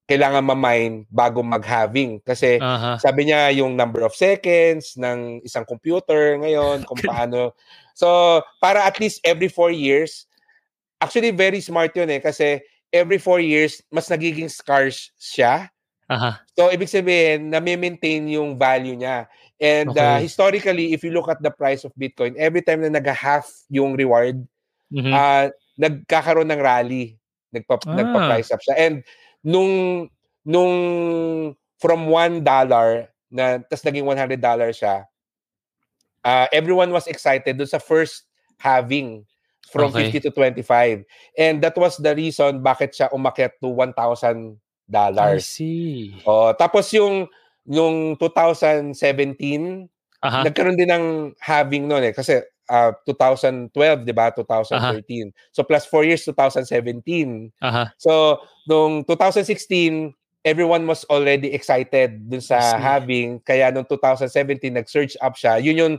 kailangan ma-mine bago mag-halving. Kasi uh-huh. sabi niya yung number of seconds ng isang computer ngayon, kung paano. So, para at least every four years, actually very smart yun eh. Kasi every four years, mas nagiging scarce siya. Uh-huh. So, ibig sabihin, nami-maintain yung value niya. And okay. uh, historically, if you look at the price of Bitcoin, every time na nag-half yung reward, mm-hmm. uh, nagkakaroon ng rally. Nagpa- ah. Nagpa-price up siya. And nung, nung from one dollar, na, tas naging one hundred dollars siya, uh, everyone was excited dun sa first halving. From okay. fifty to twenty-five. And that was the reason bakit siya umakyat to one thousand dollars. I see. Oh, tapos yung yung twenty seventeen, uh-huh. nagkaroon din ng halving noon eh kasi uh, twenty twelve, 'di ba? twenty thirteen. Uh-huh. So plus four years twenty seventeen. Uh-huh. So noong twenty sixteen, everyone was already excited dun sa halving kaya noong twenty seventeen nag-surge up siya. Yun yung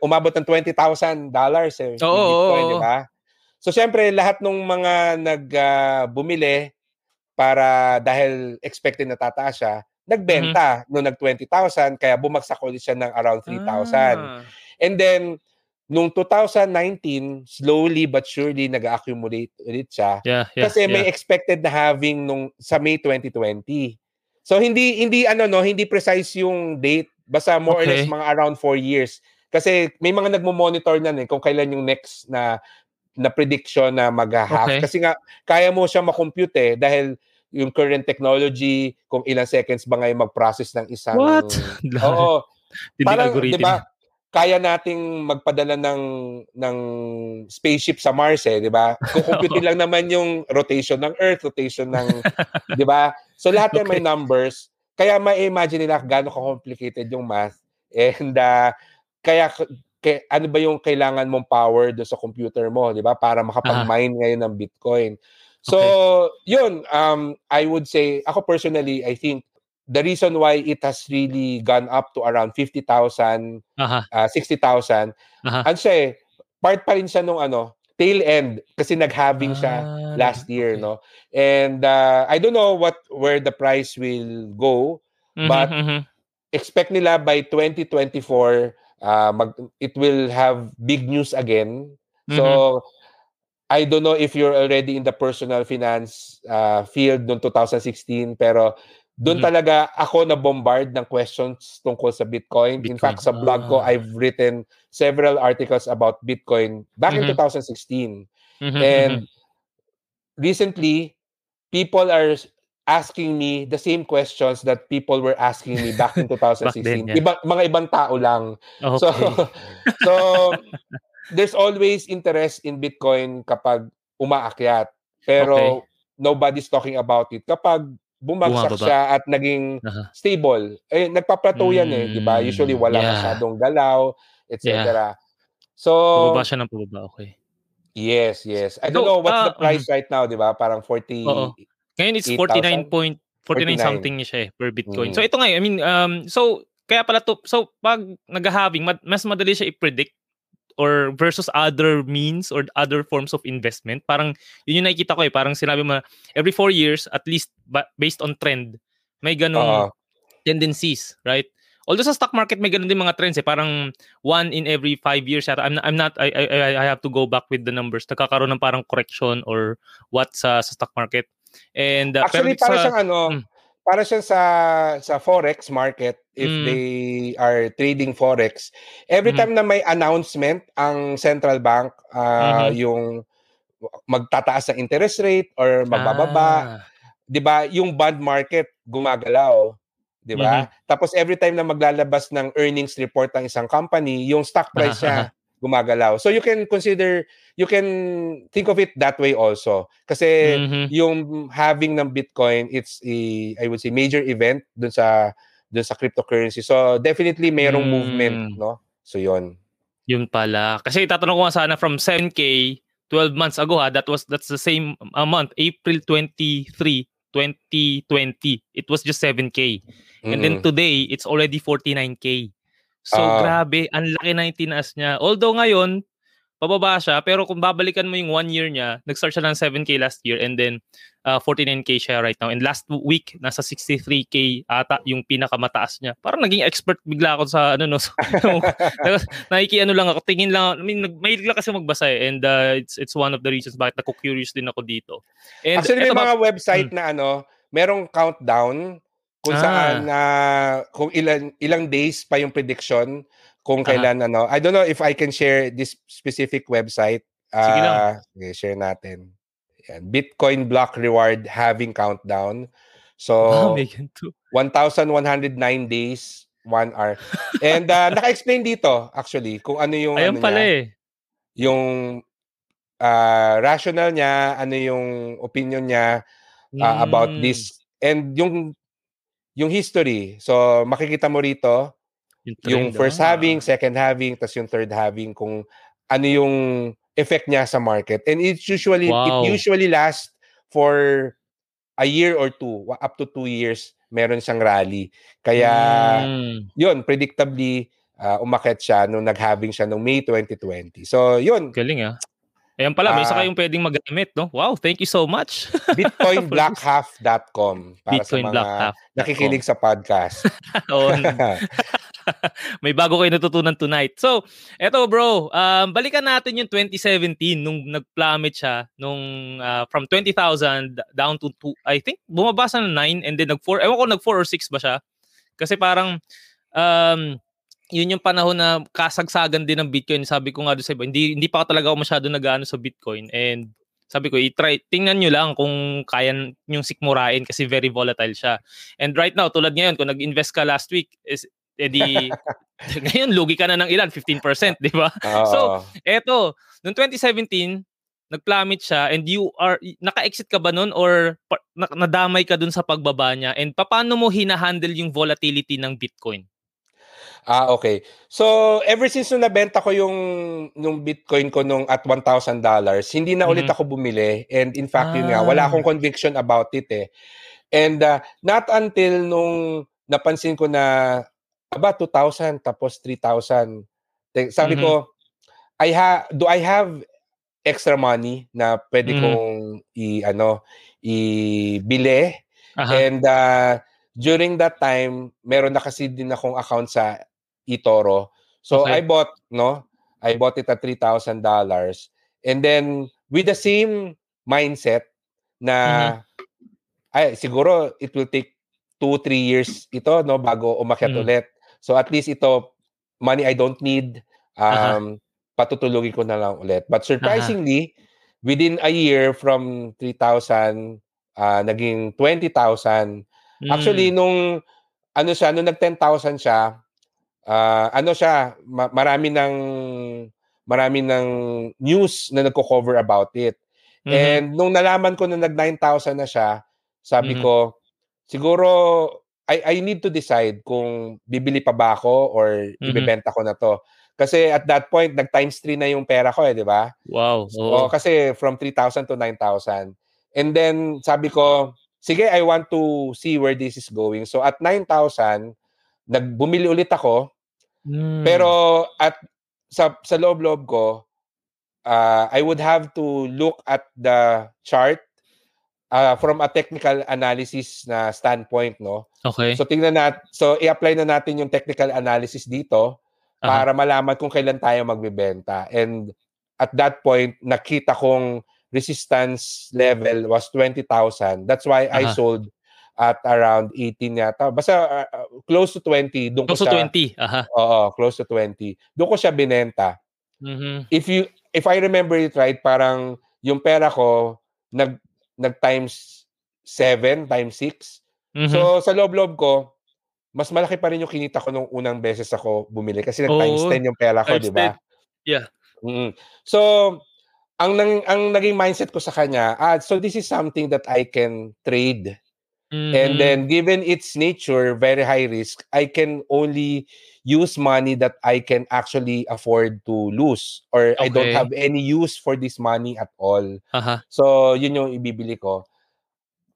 umabot ng twenty thousand dollars eh, oh, Bitcoin, oh, oh. di ba? So, syempre, lahat ng mga nagbumili uh, para dahil expected na tataas siya, nagbenta mm-hmm. nung nag-twenty thousand, kaya bumagsak ulit siya ng around three thousand. Ah. And then, nung twenty nineteen, slowly but surely, nag-accumulate ulit siya. Yeah, yeah, kasi yeah. may expected na halving nung, sa May twenty twenty. So, hindi, hindi, ano, no, hindi precise yung date. Basta more okay. or less mga around four years. Kasi may mga nagmo-monitor na eh, kung kailan yung next na na prediction na mag-half. Okay. Kasi nga, kaya mo siya makompute eh, dahil yung current technology, kung ilang seconds ba ngayon mag-process ng isang... What? Oo. Parang, di ba, kaya nating magpadala ng ng spaceship sa Mars eh, di ba? Kukumpute lang naman yung rotation ng Earth, rotation ng... di ba? So, lahat okay. yan may numbers. Kaya ma-imagine nila gano'ng ka-complicated yung math. And, uh, Kaya, kaya ano ba yung kailangan mong power do sa computer mo, di ba? Para makapag-mine uh-huh. ngayon ng Bitcoin. So, okay. yun, um, I would say, ako personally, I think, the reason why it has really gone up to around fifty thousand, uh-huh. uh, sixty thousand, uh-huh. ano siya eh, part pa rin siya nung ano, tail end, kasi nag-halving uh-huh. siya last year, okay. no? And uh, I don't know what where the price will go, mm-hmm, but mm-hmm. expect nila by twenty twenty-four, Uh, mag, it will have big news again. So, mm-hmm. I don't know if you're already in the personal finance uh, field noong twenty sixteen, pero doon mm-hmm. talaga ako na-bombard ng questions tungkol sa Bitcoin. Bitcoin. In fact, sa blog ko, I've written several articles about Bitcoin back mm-hmm. in twenty sixteen. Mm-hmm. And recently, people are asking me the same questions that people were asking me back in twenty sixteen. Back then, yeah. Iba, mga ibang tao lang. Okay. So, so there's always interest in Bitcoin kapag umaakyat. Pero okay. nobody's talking about it. Kapag bumagsak siya at naging uh-huh. stable, eh, nagpaplato yan eh, di ba? Usually wala yeah. masyadong galaw, et cetera. Yeah. So, pababa siya ng pababa, okay. Yes, yes. I don't so, know what's uh, the price um, right now, di ba? Parang forty... Uh-oh. Ngayon it's forty-nine point forty-nine something niya siya eh, per Bitcoin. Mm-hmm. So ito nga, I mean um so kaya pala to so pag nagha-halving mad, mas madali siya i-predict or versus other means or other forms of investment. Parang yun yung nakikita ko eh, parang sinabi mo every four years at least ba- based on trend may ganung uh, tendencies, right? Although sa stock market may ganun din mga trends eh, parang one in every five years. I'm, I'm not, I, I I have to go back with the numbers. Nagkakaroon ng parang correction or what sa, sa stock market. And uh, actually para sa, siyang ano mm. para siyang sa sa forex market if mm. they are trading forex every mm. time na may announcement ang central bank uh, mm-hmm. yung magtataas ng interest rate or magbababa ah. 'di ba yung bond market gumagalaw 'di ba mm-hmm. tapos every time na maglalabas ng earnings report ang isang company yung stock price niya gumagalaw. So you can consider, you can think of it that way also. Kasi mm-hmm. yung having ng Bitcoin, it's a, I would say, major event dun sa, dun sa cryptocurrency. So definitely mayroong mm. movement, no? So yun. Yun pala. Kasi itatanong ko nga sana from seven K, twelve months ago ha, that was, that's the same uh, month, April twenty-third, twenty twenty. It was just seven K. Mm-hmm. And then today, it's already forty-nine K. So, uh, grabe. Ang laki na itinaas niya. Although ngayon, pababa siya, pero kung babalikan mo yung one year niya, nag-start siya ng seven K last year and then uh, forty-nine K siya right now. And last week, nasa sixty-three K ata yung pinakamataas niya. Parang naging expert bigla ako sa ano, no? So, nakiki, ano lang ako, tingin lang, I mean, mahilig lang kasi magbasa eh. And uh, it's it's one of the reasons bakit naku-curious din ako dito. And, actually, may mga ba- website hmm. na ano, merong countdown kung ah. saan, uh, kung ilan, ilang days pa yung prediction kung kailan uh-huh. ano. I don't know if I can share this specific website. Sige lang. Uh, okay, share natin. Ayan. Bitcoin block reward halving countdown. So, wow, one thousand one hundred nine days, one hour. And uh, naka-explain dito, actually, kung ano yung Ayun ano pala niya, eh. Yung uh, rational niya, ano yung opinion niya uh, mm. about this. And yung yung history. So, makikita mo rito, yung first halving, second halving, tas yung third halving, kung ano yung effect niya sa market. And it usually wow. it usually lasts for a year or two, up to two years, meron siyang rally. Kaya, mm. yun, predictably, uh, umakyat siya nung nag-halving siya nung May twenty twenty. So, yun. Galing ah. Ayan pala, may uh, isa kayong pwedeng magamit, no? Wow, thank you so much. bitcoin black half dot com para Bitcoin sa mga Black nakikinig com. Sa podcast. Oo. May bago kayo natutunan tonight. So, eto bro, um, balikan natin yung twenty seventeen nung nag-plummet siya nung uh, from twenty thousand down to two, I think bumaba sa nine and then nag-four. Ewan ko nag-four or six ba siya? Kasi parang um, yun yung panahon na kasagsagan din ng Bitcoin. Sabi ko nga doon sa iba, hindi, hindi pa talaga ako masyado nag-ano sa Bitcoin. And sabi ko, i-try, tingnan nyo lang kung kaya yung sikmurain kasi very volatile siya. And right now, tulad ngayon, kung nag-invest ka last week, is edi ngayon lugi ka na ng ilan fifteen percent, di ba? Oh. So, eto, noong twenty seventeen, nag-plummet siya and you are naka-exit ka ba noon or pa, na, nadamay ka dun sa pagbaba niya and paano mo hinahandle yung volatility ng Bitcoin? Ah, okay. So, ever since nung nabenta ko yung nung Bitcoin ko nung at one thousand dollars, hindi na mm-hmm. ulit ako bumili and in fact, ah. yun nga, wala akong conviction about it eh. And uh, not until nung napansin ko na aba two thousand tapos three thousand. Sabi mm-hmm. ko, I ha do I have extra money na pwede mm-hmm. kong i ano ibili? Uh-huh. And uh, during that time, meron na kasi din akong account sa eToro. So okay. I bought, no? I bought it at three thousand dollars. And then with the same mindset na mm-hmm. ay siguro it will take two to three years ito, no, bago umakyat mm-hmm. ulit. So at least ito, money I don't need, um, patutulugin ko na lang ulit. But surprisingly, aha, within a year from three thousand, uh, naging twenty thousand. Mm. Actually, nung, ano siya, nung nag-ten thousand siya, uh, ano siya, ma- marami ng, marami ng news na nagko-cover about it. Mm-hmm. And nung nalaman ko na nag-nine thousand na siya, sabi mm-hmm. ko, siguro, I I need to decide kung bibili pa ba ako or mm-hmm. ibebenta ko na to. Kasi at that point, nag-times three na yung pera ko eh, di ba? Wow. So, kasi from three thousand to nine thousand. And then, sabi ko, sige, I want to see where this is going. So, at nine thousand, nagbumili ulit ako. Mm. Pero, at sa, sa loob-loob ko, uh, I would have to look at the chart. Uh, from a technical analysis na standpoint, no? Okay. So, tingnan nat- so i-apply na natin yung technical analysis dito uh-huh. para malaman kung kailan tayo magbebenta. And at that point, nakita kong resistance level was twenty thousand. That's why uh-huh. I sold at around eighteen yata. Basta uh, close to twenty. Doon close ko siya, to twenty? Uh-huh. Oo, close to twenty. Doon ko siya binenta. Mm-hmm. If you if I remember it right, parang yung pera ko nag nag times seven, times six. Mm-hmm. So, sa loob-loob ko, mas malaki pa rin yung kinita ko nung unang beses ako bumili. Kasi nag times oh, ten yung pera ko, di ba? Yeah. Mm-hmm. So, ang, ang, ang naging mindset ko sa kanya, ah, so this is something that I can trade. Mm-hmm. And then, given its nature, very high risk, I can only use money that I can actually afford to lose. Or okay. I don't have any use for this money at all. Uh-huh. So, yun yung ibibili ko.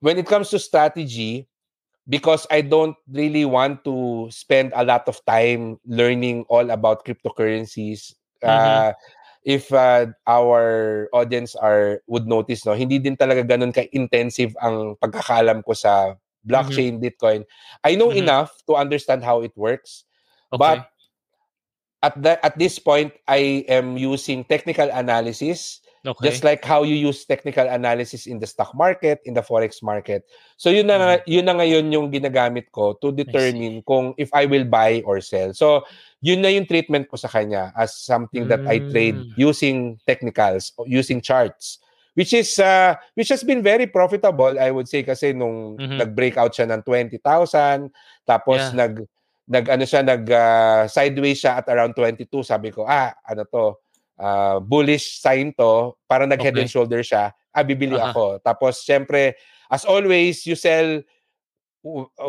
When it comes to strategy, because I don't really want to spend a lot of time learning all about cryptocurrencies, mm-hmm. uh, if uh, our audience are would notice, no, hindi din talaga ganun ka-intensive ang pagkakalam ko sa blockchain, mm-hmm. Bitcoin. I know mm-hmm. enough to understand how it works. Okay. But at that at this point, I am using technical analysis. Okay. Just like how you use technical analysis in the stock market, in the forex market. So yun na, mm-hmm. yun na ngayon yung ginagamit ko to determine kung if I will buy or sell. So yun na yung treatment ko sa kanya as something that mm-hmm. I trade using technicals, using charts. Which is uh, which has been very profitable, I would say, kasi nung mm-hmm. nag-breakout siya ng twenty thousand, tapos yeah. nag, nag, ano siya, nag uh, sideways siya at around twenty-two, sabi ko, ah, ano to, Uh, bullish sign to, para nag head okay. and shoulder siya, ah, bibili uh-huh. ako. Tapos syempre, as always, you sell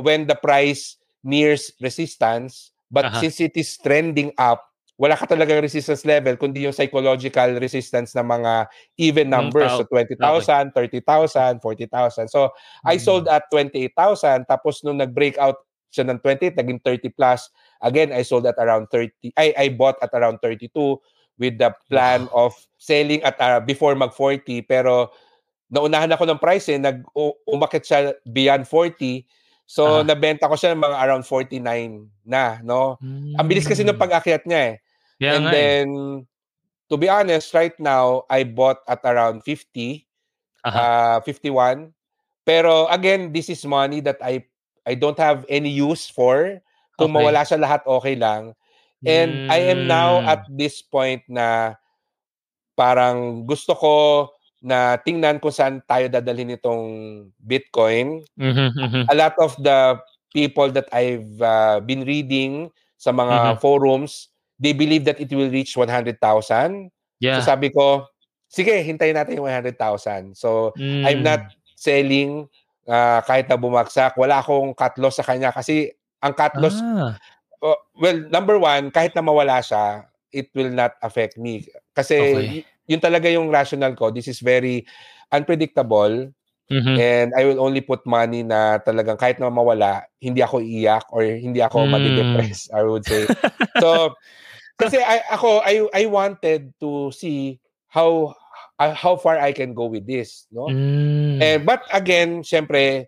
when the price nears resistance, but uh-huh. since it is trending up, wala ka talagang resistance level, kundi yung psychological resistance ng mga even numbers, so twenty thousand, thirty thousand, forty thousand. So mm-hmm. I sold at twenty-eight thousand, tapos nung nag-breakout siya ng twenty-eight, naging thirty plus, again, I sold at around thirty, I, I bought at around thirty-two, with the plan wow. of selling at uh, before mag forty, pero naunahan ako ng price eh, nag umakit siya beyond forty, so uh-huh. nabenta ko siya ng mga around forty-nine na, no? Mm-hmm. Ang bilis kasi ng pag-akyat niya eh. Yeah, and then eh. to be honest, right now I bought at around fifty, uh-huh. uh, fifty-one, pero again, this is money that I I don't have any use for. Kung okay. mawala siya lahat, okay lang. And I am now at this point na parang gusto ko na tingnan kung saan tayo dadalhin itong Bitcoin. Mm-hmm, mm-hmm. A lot of the people that I've uh, been reading sa mga mm-hmm. forums, they believe that it will reach one hundred thousand. Yeah. So sabi ko, sige, hintayin natin yung one hundred thousand. So mm. I'm not selling uh, kahit na bumagsak. Wala akong cut loss sa kanya kasi ang cut loss... Ah. Well, number one, kahit na mawala siya, it will not affect me. Kasi okay. y- yun talaga yung rational ko. This is very unpredictable. Mm-hmm. And I will only put money na talagang kahit na mawala, hindi ako iiyak or hindi ako mm. madidepress, I would say. So, kasi I, ako, I, I wanted to see how uh, how far I can go with this. No? Mm. And, but again, syempre,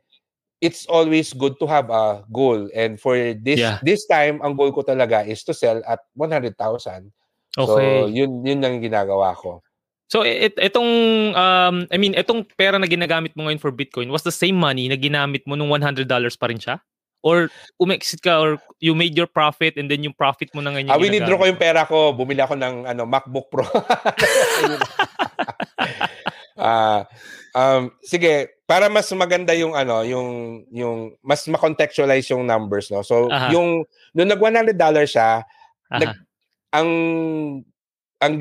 it's always good to have a goal. And for this yeah. this time, ang goal ko talaga is to sell at one hundred thousand. Okay. So, yun yun ang ginagawa ko. So, it, itong, um, I mean, itong pera na ginagamit mo ngayon for Bitcoin was the same money na ginamit mo nung one hundred dollars pa rin siya? Or umexit ka or you made your profit and then yung profit mo na ngayon? Ah, winidraw ko yung pera ko. Bumili ako ng ano, MacBook Pro. Ah, uh, um sige, para mas maganda yung ano, yung yung mas ma-contextualize yung numbers, no. So, uh-huh. yung nung nag one hundred dollars siya, uh-huh. nag ang ang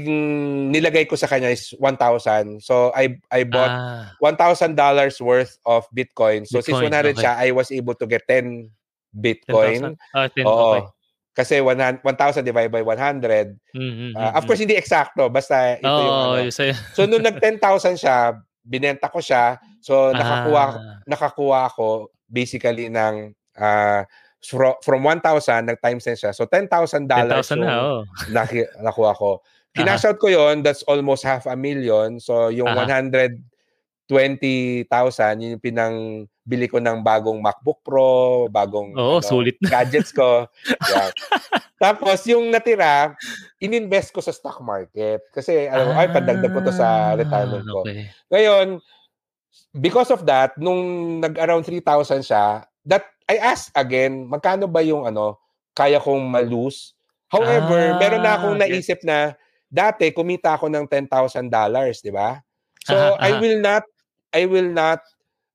nilagay ko sa kanya is one thousand. So, I I bought ah. one thousand dollars worth of Bitcoin. So, Bitcoin, since one hundred okay. siya, I was able to get ten Bitcoin. ten thousand. Oh, ten, kasi one thousand divided by one hundred. Mm-hmm, uh, of course, hindi eksakto. Basta ito oh, yung ano. Say... So, nung nag-ten thousand siya, binenta ko siya. So, nakakuha, ah. nakakuha ako basically ng uh, from one thousand, nag-times ten siya. So, ten thousand dollars ten thousand oh. nak- nakuha ko. Kinash out ko yon. That's almost half a million. So, yung aha. one hundred twenty thousand, yun yung pinang bili ko ng bagong MacBook Pro, bagong oh, ano, sulit na. Gadgets ko. Yeah. Tapos, yung natira, ininvest ko sa stock market. Kasi, alam mo, ah, ay, pandagdag ko to sa retirement ko. Okay. Ngayon, because of that, nung nag-around three thousand siya, that, I asked again, magkano ba yung, ano, kaya kong malose? However, ah, meron na akong naisip na, dati, kumita ako ng ten thousand dollars, di ba? So, aha, aha. I will not, I will not,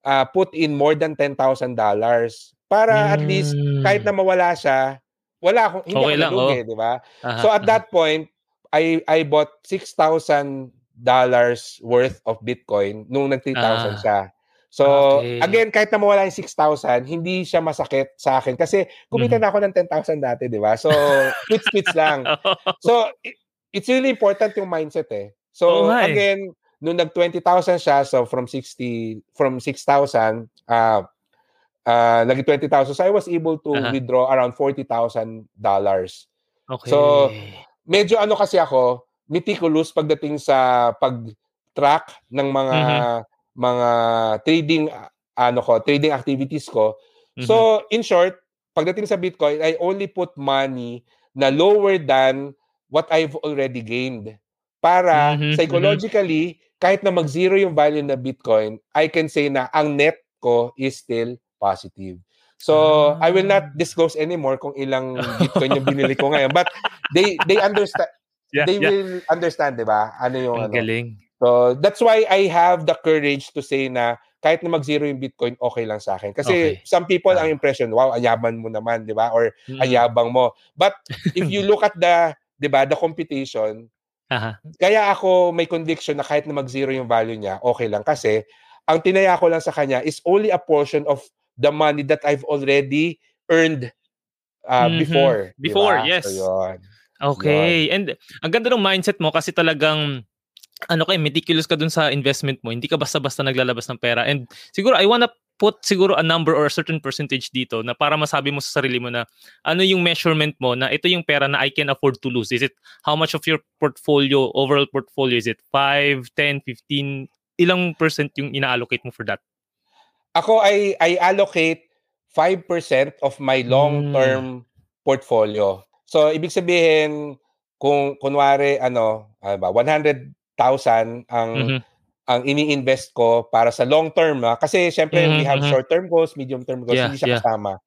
Uh, put in more than ten thousand dollars para mm. at least kahit na mawala siya, wala akong hindi okay ako lang, nalugi, oh. di ba? Uh-huh. So at that point, I I bought six thousand dollars worth of Bitcoin nung nag three thousand uh, siya. So okay. again, kahit na mawala yung six thousand, hindi siya masakit sa akin kasi kumita mm. na ako ng ten thousand dati, di ba? So pits-pits lang. So it, it's really important yung mindset eh. So oh again, nung nag-twenty thousand siya, so from sixty from six thousand uh uh naging twenty thousand, so I was able to uh-huh. withdraw around forty thousand dollars. Okay. So medyo ano kasi ako, meticulous pagdating sa pag-track ng mga mm-hmm. mga trading ano ko, trading activities ko. Mm-hmm. So, in short, pagdating sa Bitcoin, I only put money na lower than what I've already gained. Para mm-hmm. psychologically, mm-hmm. kahit na mag-zero yung value na Bitcoin, I can say na ang net ko is still positive. So, uh, I will not disclose anymore kung ilang Bitcoin yung binili ko ngayon. But they they understand. Yeah, they yeah. will understand, di ba? Ano yung ang ano. Galing. So, that's why I have the courage to say na kahit na mag-zero yung Bitcoin, okay lang sa akin. Kasi okay. some people, uh, ang impression, wow, ayaban mo naman, di ba? Or mm. ayabang mo. But if you look at the, di ba, the computation, uh-huh. kaya ako may conviction na kahit na mag-zero yung value niya, okay lang. Kasi ang tinaya ko lang sa kanya is only a portion of the money that I've already earned uh, mm-hmm. before. Before, diba? Yes. So, yun. Okay. Yun. And ang ganda ng mindset mo kasi talagang ano ka, meticulous ka dun sa investment mo. Hindi ka basta-basta naglalabas ng pera. And siguro, I wanna put siguro a number or a certain percentage dito na para masabi mo sa sarili mo na ano yung measurement mo na ito yung pera na I can afford to lose. Is it how much of your portfolio, overall portfolio? Is it five, ten, fifteen? Ilang percent yung ina-allocate mo for that? Ako, I, I allocate five percent of my long-term mm. portfolio. So, ibig sabihin, kung kunwari, ano, ano ba, one hundred thousand ang mm-hmm. ang ini-invest ko para sa long-term. Ha? Kasi, syempre, mm-hmm. we have short-term goals, medium-term goals, yeah, hindi siya yeah. kasama.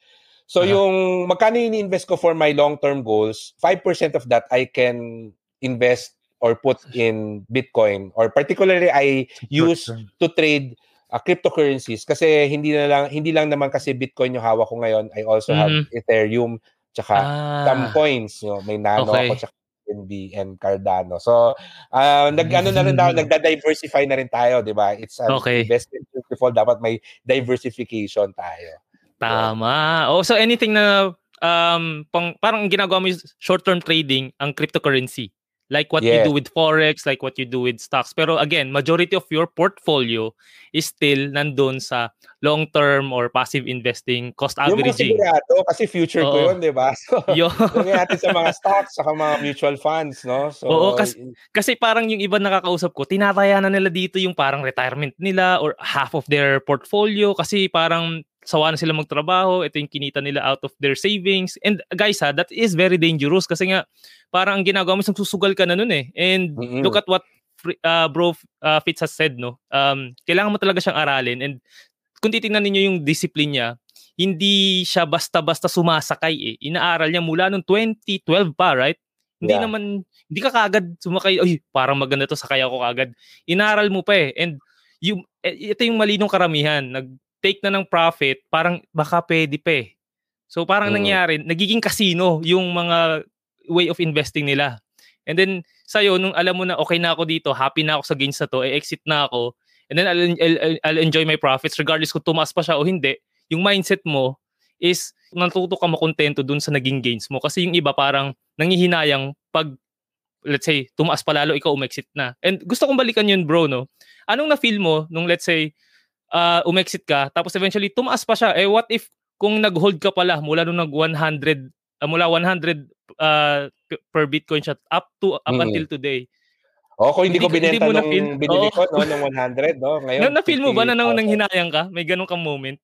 So, uh-huh. yung magkano ini-invest ko for my long-term goals, five percent of that I can invest or put in Bitcoin. Or particularly, I use to trade Uh, cryptocurrencies kasi hindi na lang hindi lang naman kasi Bitcoin yung hawak ko ngayon. I also mm-hmm. have Ethereum tsaka ah. some coins, you know, may Nano okay. ako tsaka N B and Cardano. So uh, nag ano na rin daw nagda-diversify na rin tayo, 'di ba? It's an okay. investment principle, dapat may diversification tayo. Tama. So, oh, so anything na um pang, parang ginagawa mo short-term trading ang cryptocurrency. Like what yes. you do with Forex, like what you do with stocks. Pero again, majority of your portfolio is still nandun sa long-term or passive investing, cost yung averaging. Yung mga sigurado, kasi future Oo. ko yun, di ba? So, lagyan natin sa mga stocks, saka mga mutual funds, no? So, Oo, kasi, kasi parang yung iba nakakausap ko, tinataya na nila dito yung parang retirement nila or half of their portfolio kasi parang sawa na sila magtrabaho, ito yung kinita nila out of their savings. And guys ha, that is very dangerous kasi nga parang ang ginagawa mo, isang susugal ka na nun eh. And mm-hmm. look at what uh, Bro uh, Fitz has said, no? Um, kailangan mo talaga siyang aralin. And kung titignan ninyo yung discipline niya, hindi siya basta-basta sumasakay eh. Inaaral niya mula noong twenty twelve pa, right? Hindi yeah. naman, hindi ka kagad sumakay, ay, parang maganda to, sakay ako kagad. Inaaral mo pa eh. And yung, ito yung malinong karamihan, nag take na ng profit, parang baka pwede pa eh. So parang mm. nangyari, nagiging casino yung mga way of investing nila. And then sa'yo, nung alam mo na okay na ako dito, happy na ako sa gains na to, eh, exit na ako, and then I'll, I'll, I'll enjoy my profits regardless kung tumaas pa siya o hindi, yung mindset mo is natuto ka makontento dun sa naging gains mo. Kasi yung iba parang nangihinayang pag, let's say, tumaas pa lalo, ikaw umexit na. And gusto kong balikan yun, bro, no? Anong na-feel mo nung, let's say, Uh, umexit ka, tapos eventually tumaas pa siya. Eh, what if kung nag-hold ka pala mula nung nag one hundred, uh, mula one hundred uh, per Bitcoin siya up to up mm. until today. Oh, kung hindi, hindi ko binenta hindi nung na-feel, binili oh. ko no, nung one hundred, no? Ngayon, na-feel mo ba na nang nanghinayang ka? May ganun kang moment?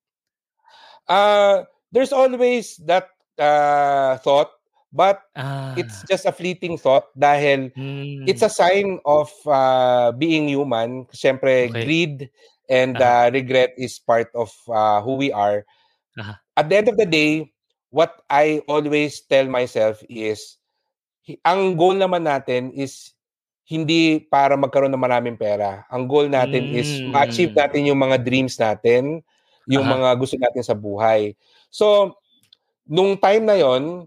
Uh, there's always that uh, thought, but ah. it's just a fleeting thought dahil mm. it's a sign of uh, being human. Siyempre, okay. greed, and uh-huh. uh, regret is part of uh, who we are. Uh-huh. At the end of the day, what I always tell myself is, ang goal naman natin is hindi para magkaroon ng maraming pera. Ang goal natin mm. is ma-achieve natin yung mga dreams natin, yung uh-huh. mga gusto natin sa buhay. So, nung time na yon,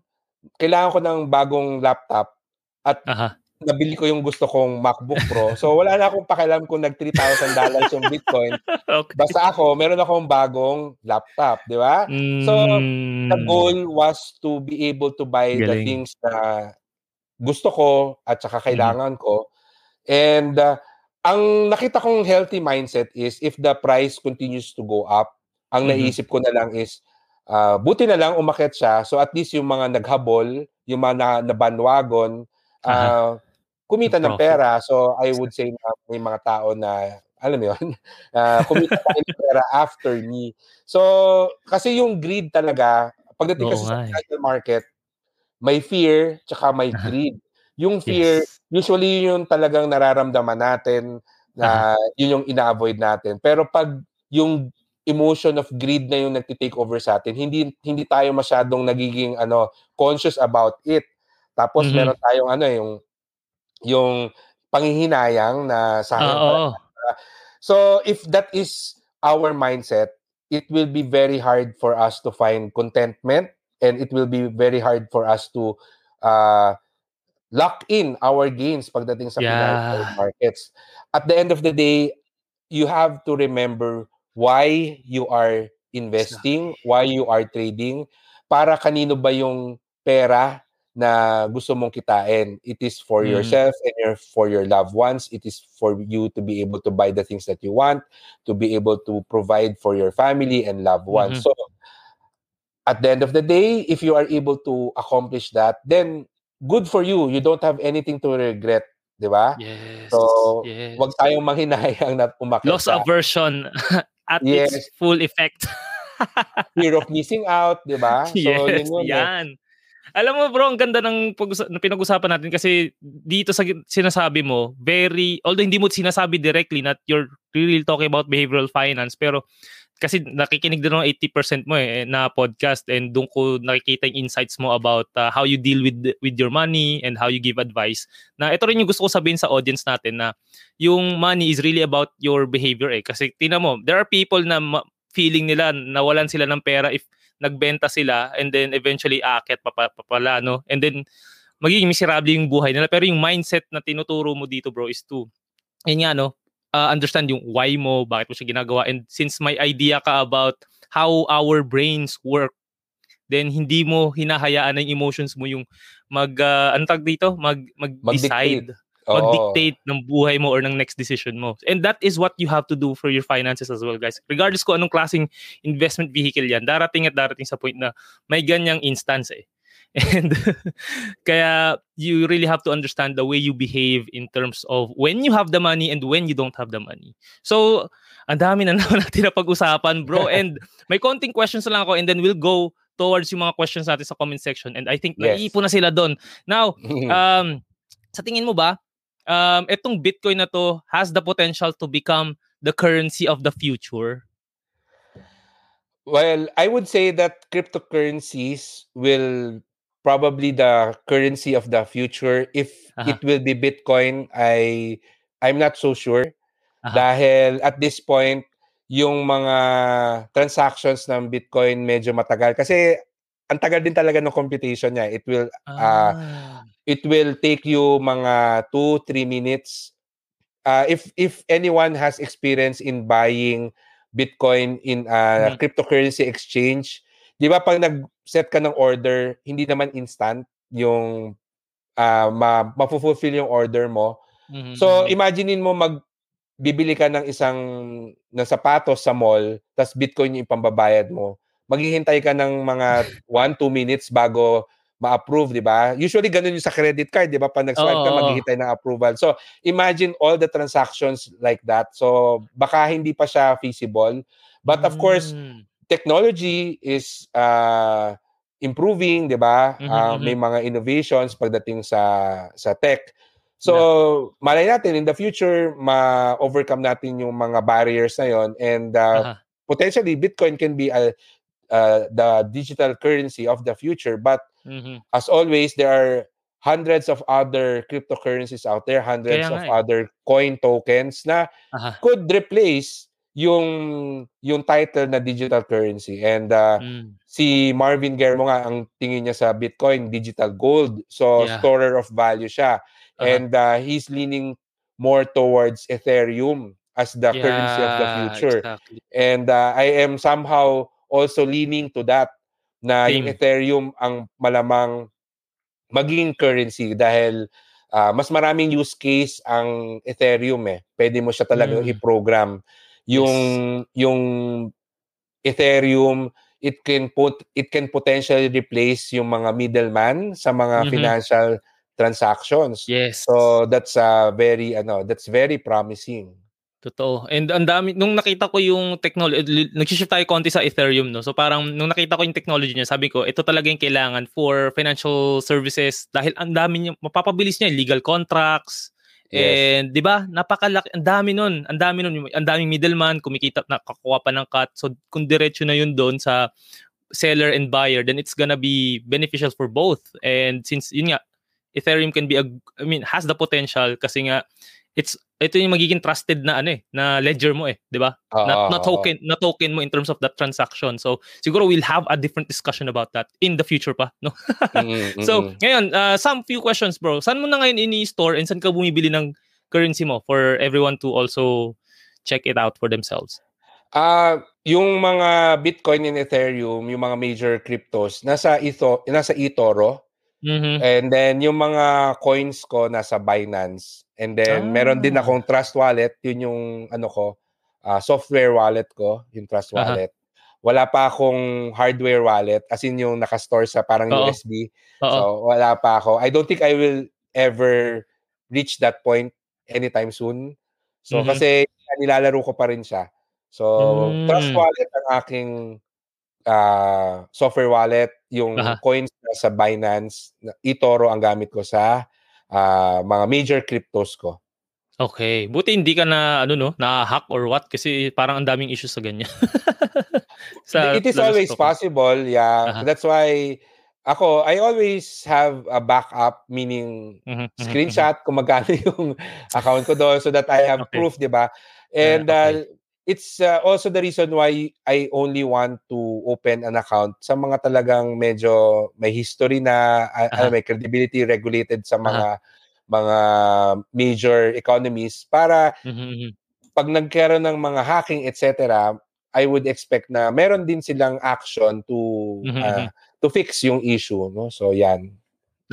kailangan ko ng bagong laptop at uh-huh. nabili ko yung gusto kong MacBook Pro. So, wala na akong pakialam kung nag-three thousand dollars yung Bitcoin. Okay. Basta ako, meron akong bagong laptop, di ba? Mm. So, the goal was to be able to buy Galing. the things na gusto ko at saka kailangan mm. ko. And, uh, ang nakita kong healthy mindset is if the price continues to go up, ang mm-hmm. naisip ko na lang is, uh, buti na lang umakyat siya. So, at least yung mga naghabol, yung mga na- nabanwagon, uh, uh-huh. kumita ng pera. So I would say na may mga tao na, alam mo yun, uh, kumita tayo ng pera after me. So kasi yung greed talaga, pagdating kasi oh, sa capital market, may fear tsaka may greed. Yung fear, yes. usually yun yung talagang nararamdaman natin, na uh, yun yung ina-avoid natin. Pero pag yung emotion of greed na yung nagtitake over sa atin, hindi hindi tayo masyadong nagiging ano conscious about it. Tapos mm-hmm. meron tayong ano yung yung panghihinayang na sa akin. Uh, so if that is our mindset, it will be very hard for us to find contentment, and it will be very hard for us to uh, lock in our gains pagdating sa financial yeah. markets. At the end of the day, you have to remember why you are investing, why you are trading, para kanino ba yung pera na gusto mong kitain. It is for mm. yourself and your, for your loved ones. It is for you to be able to buy the things that you want, to be able to provide for your family and loved ones. Mm-hmm. So, at the end of the day, if you are able to accomplish that, then good for you. You don't have anything to regret. Diba? Yes. So, yes. wag tayong manghinayang na umakit. Loss aversion at yes. its full effect. Fear of missing out, diba? So, yes, yun, yan. Eh. Alam mo bro, ang ganda ng pinag-usapan natin kasi dito sa sinasabi mo, very, although hindi mo sinasabi directly that you're really talking about behavioral finance, pero kasi nakikinig din ng eighty percent mo eh na podcast, and doon ko nakikita yung insights mo about uh, how you deal with with your money and how you give advice. Na ito rin yung gusto ko sabihin sa audience natin, na yung money is really about your behavior eh. Kasi tingnan mo, there are people na ma- feeling nila nawalan sila ng pera if nagbenta sila, and then eventually aakyat papala, no? And then magiging miserable yung buhay nila. Pero yung mindset na tinuturo mo dito bro is to, yun nga no, Uh, understand yung why mo, bakit mo siya ginagawa. And since may idea ka about how our brains work, then hindi mo hinahayaan ng emotions mo yung mag, uh, ano tag dito? Mag, mag-decide. Oh. Mag-dictate ng buhay mo or ng next decision mo. And that is what you have to do for your finances as well, guys. Regardless kung anong klaseng investment vehicle yan, darating at darating sa point na may ganyang instance eh. And kaya you really have to understand the way you behave in terms of when you have the money and when you don't have the money. So, ang dami na naman natin na pag-usapan, bro. And may konting questions lang ako, and then we'll go towards yung mga questions natin sa comment section. And I think yes. naiipo na sila doon. Now, um, sa tingin mo ba, um, itong Bitcoin na to has the potential to become the currency of the future? Well, I would say that cryptocurrencies will probably the currency of the future. If uh-huh. it will be Bitcoin, I I'm not so sure. Uh-huh. Dahil at this point, yung mga transactions ng Bitcoin medyo matagal. Kasi ang tagal din talaga ng computation niya. It will ah. uh, it will take you mga two to three minutes. Uh, if if anyone has experience in buying Bitcoin in a mm-hmm. cryptocurrency exchange, di ba pag nag-set ka ng order, hindi naman instant yung uh, ma- mapufulfill yung order mo. Mm-hmm. So, imaginein mo magbibili ka ng isang ng sapatos sa mall, tas Bitcoin yung ipambabayad mo. Maghihintay ka ng mga one to two minutes bago ma-approve, di ba? Usually, ganun yung sa credit card, di ba? Pag nag-swipe ka, maghihintay ng approval. So, imagine all the transactions like that. So, baka hindi pa siya feasible. But of mm. course, technology is uh, improving, di ba? Mm-hmm, uh, may mm-hmm. mga innovations pagdating sa sa tech. So, yeah. malay natin, in the future, ma-overcome natin yung mga barriers na yon. And uh, uh-huh. potentially, Bitcoin can be a, uh, the digital currency of the future. But mm-hmm. as always, there are hundreds of other cryptocurrencies out there, hundreds of eh. other coin tokens na uh-huh. could replace yung yung title na digital currency. And uh, mm. si Marvin Germo nga, ang tingin niya sa Bitcoin, digital gold. So, yeah. storer of value siya. Uh-huh. And uh, he's leaning more towards Ethereum as the yeah, currency of the future. Exactly. And uh, I am somehow also leaning to that, na Same. yung Ethereum ang malamang magiging currency dahil uh, mas maraming use case ang Ethereum eh. Pwede mo siya talaga mm. i-program. Yung yes. yung Ethereum, it can put it can potentially replace yung mga middleman sa mga mm-hmm. financial transactions. Yes. So that's uh, very ano, that's very promising. Totoo. And ang dami, nung nakita ko yung technology, nag-shift tayo konti sa Ethereum, no? So parang nung nakita ko yung technology niya, sabi ko, ito talaga yung kailangan for financial services dahil ang dami niya, mapapabilis niya yung legal contracts. Yes. And 'di ba? Napakalaki, ang dami noon, ang dami noon, ang daming middleman, kumikita, nakakuha pa ng cut. So kung diretso na yun doon sa seller and buyer, then it's gonna be beneficial for both. And since yun nga, Ethereum can be a, I mean, has the potential kasi nga it's ito yung magiging trusted na ano eh, na ledger mo eh, 'di ba? Uh, na, na token, na token mo in terms of that transaction. So siguro we'll have a different discussion about that in the future pa, no? mm-hmm. So, ngayon, uh, some few questions, bro. Saan mo na ngayon ini-store and saan ka bumibili ng currency mo for everyone to also check it out for themselves? Ah, uh, yung mga Bitcoin and Ethereum, yung mga major cryptos, nasa Etho, nasa eToro. Mm-hmm. And then yung mga coins ko nasa Binance. And then ah. meron din akong Trust Wallet, yun yung ano ko, uh, software wallet ko, yung Trust Wallet. Uh-huh. Wala pa akong hardware wallet as in yung naka-store sa parang Uh-oh. U S B. Uh-oh. So wala pa ako. I don't think I will ever reach that point anytime soon. So mm-hmm. kasi nilalaro ko pa rin siya. So mm-hmm. Trust Wallet ang aking Uh, software wallet, yung Aha. coins sa Binance, eToro ang gamit ko sa uh, mga major cryptos ko. Okay. Buti hindi ka na, ano no, na-hack or what? Kasi parang ang daming issues sa ganyan. sa It is always token. possible, yeah. Aha. That's why, ako, I always have a backup, meaning mm-hmm, screenshot mm-hmm. kung magkano yung account ko doon so that I have okay. proof, di ba? And, yeah, okay. uh, it's uh, also the reason why I only want to open an account sa mga talagang medyo may history na, uh-huh. uh, may credibility regulated sa mga uh-huh. mga major economies para mm-hmm. pag nagkaroon ng mga hacking, et cetera, I would expect na meron din silang action to mm-hmm. uh, to fix yung issue, no? So yan.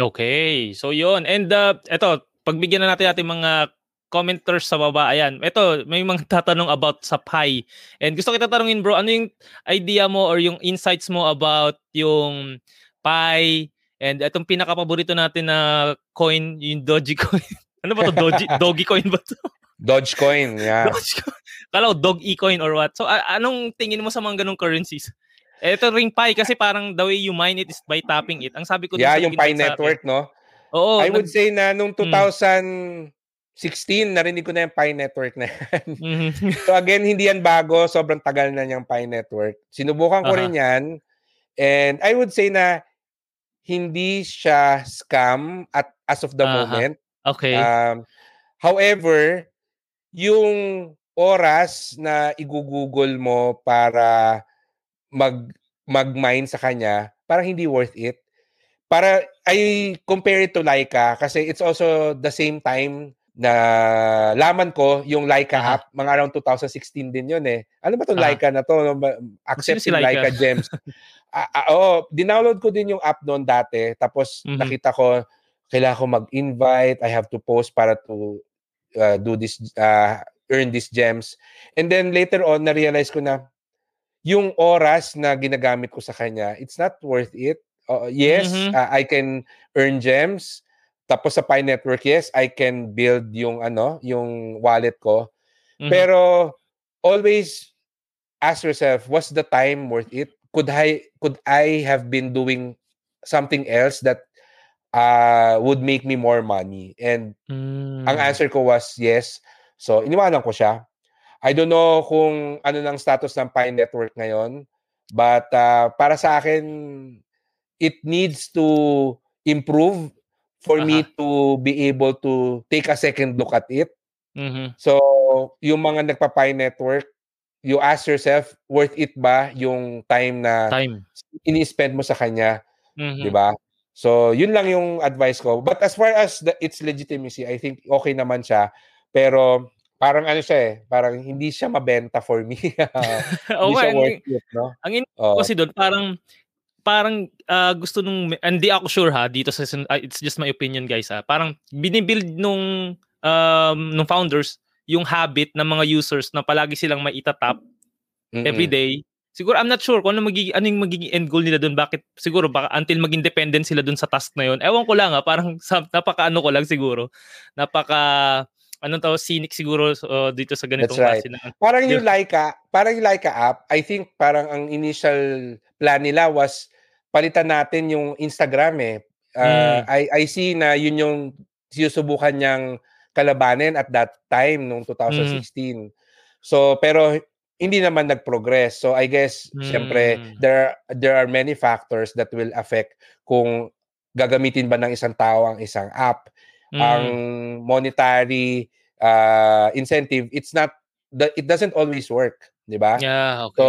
Okay. So yun. And uh, eto, pagbigyan na natin ating mga commenters sa baba. Ayan. Ito, may mga tatanong about sa Pi. And gusto kita tanungin, bro, ano yung idea mo or yung insights mo about yung Pi and itong pinaka-paborito natin na coin, yung Dogecoin. Ano ba ito? Doge- Dogecoin ba ito? Dogecoin, yeah. Dogecoin. Kala ko, Dogecoin or what. So, a- anong tingin mo sa mga ganong currencies? Ito ring Pi kasi parang the way you mine it is by tapping it. Ang sabi ko din yeah, sa yung Pi Network, akin, no? Oo. I would nag- say na nung two thousand... Hmm. sixteen, narinig ko na yung Pi Network na yan. Mm-hmm. So again, hindi yan bago. Sobrang tagal na niyang Pi Network. Sinubukan ko uh-huh. rin yan. And I would say na hindi siya scam at as of the uh-huh. moment. Okay. Um, however, yung oras na igugugol mo para mag, mag-mine sa kanya, parang hindi worth it. Para, I compare it to Laika kasi it's also the same time na laman ko yung Laika uh-huh. app, mga around two thousand sixteen din yun eh. Ano ba itong uh-huh. Laika na to? Accept si Laika. Laika Gems. uh, uh, oh, dinownload ko din yung app noon dati. Tapos mm-hmm. nakita ko, kailangan ko mag-invite. I have to post para to uh, do this, uh, earn these gems. And then later on, na-realize ko na yung oras na ginagamit ko sa kanya, it's not worth it. Uh, yes, mm-hmm. uh, I can earn gems. Tapos sa Pi Network, yes, I can build yung ano, yung wallet ko. Mm-hmm. Pero always ask yourself, was the time worth it? Could I could I have been doing something else that uh, would make me more money? And mm. ang answer ko was yes. So iniwanan ko siya. I don't know kung ano ng status ng Pi Network ngayon, but uh, para sa akin, it needs to improve for uh-huh. me to be able to take a second look at it. Mm-hmm. So, yung mga nagpa-Pi Network, you ask yourself, worth it ba yung time na time. ini-spend mo sa kanya? Mm-hmm. Diba? So, yun lang yung advice ko. But as far as the, its legitimacy, I think okay naman siya. Pero, parang ano siya eh, parang hindi siya mabenta for me. Hindi okay, siya worth ang, it, no? Ang in- oh. kasi doon, parang parang uh, gusto nung hindi ako sure ha dito sa uh, it's just my opinion guys ha, parang binibuild nung um, nung founders yung habit ng mga users na palagi silang maitatap every day Siguro I'm not sure kung ano magiging anong magiging end goal nila doon, bakit siguro baka until maging dependent sila doon sa task na yon. Ewan ko lang ha, parang napakaano ko lang siguro. Napaka anong tawag, cynic siguro uh, dito sa ganitong right. Kasi na. Parang yung Laika, parang yung Laika app, I think parang ang initial plan nila was palitan natin yung Instagram eh. Uh, mm. I I see na yun yung sinusubukan niyang kalabanin at that time noong twenty sixteen. Mm. So pero hindi naman nag-progress. So I guess mm. syempre there there are many factors that will affect kung gagamitin ba ng isang tao ang isang app. Mm. Ang monetary uh, incentive, it's not the, it doesn't always work, 'di ba? Yeah, okay. So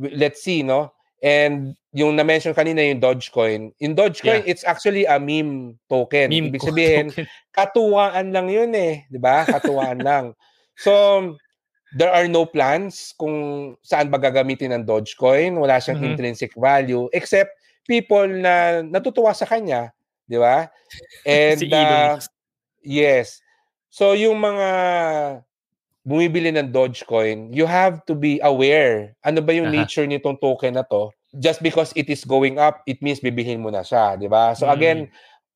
let's see, no? And yung na-mention kanina yung Dogecoin. In Dogecoin, yeah. It's actually a meme token. Meme Ibig sabihin, token. Katuwaan lang 'yun eh, 'di ba? Katuwaan lang. So there are no plans kung saan ba gagamitin ang Dogecoin. Wala siyang mm-hmm. intrinsic value except people na natutuwa sa kanya. Di ba? And, si uh, yes. So, yung mga bumibili ng Dogecoin, you have to be aware. Ano ba yung uh-huh. nature nitong token na to? Just because it is going up, it means bibilhin mo na siya. Di ba? So, mm. again,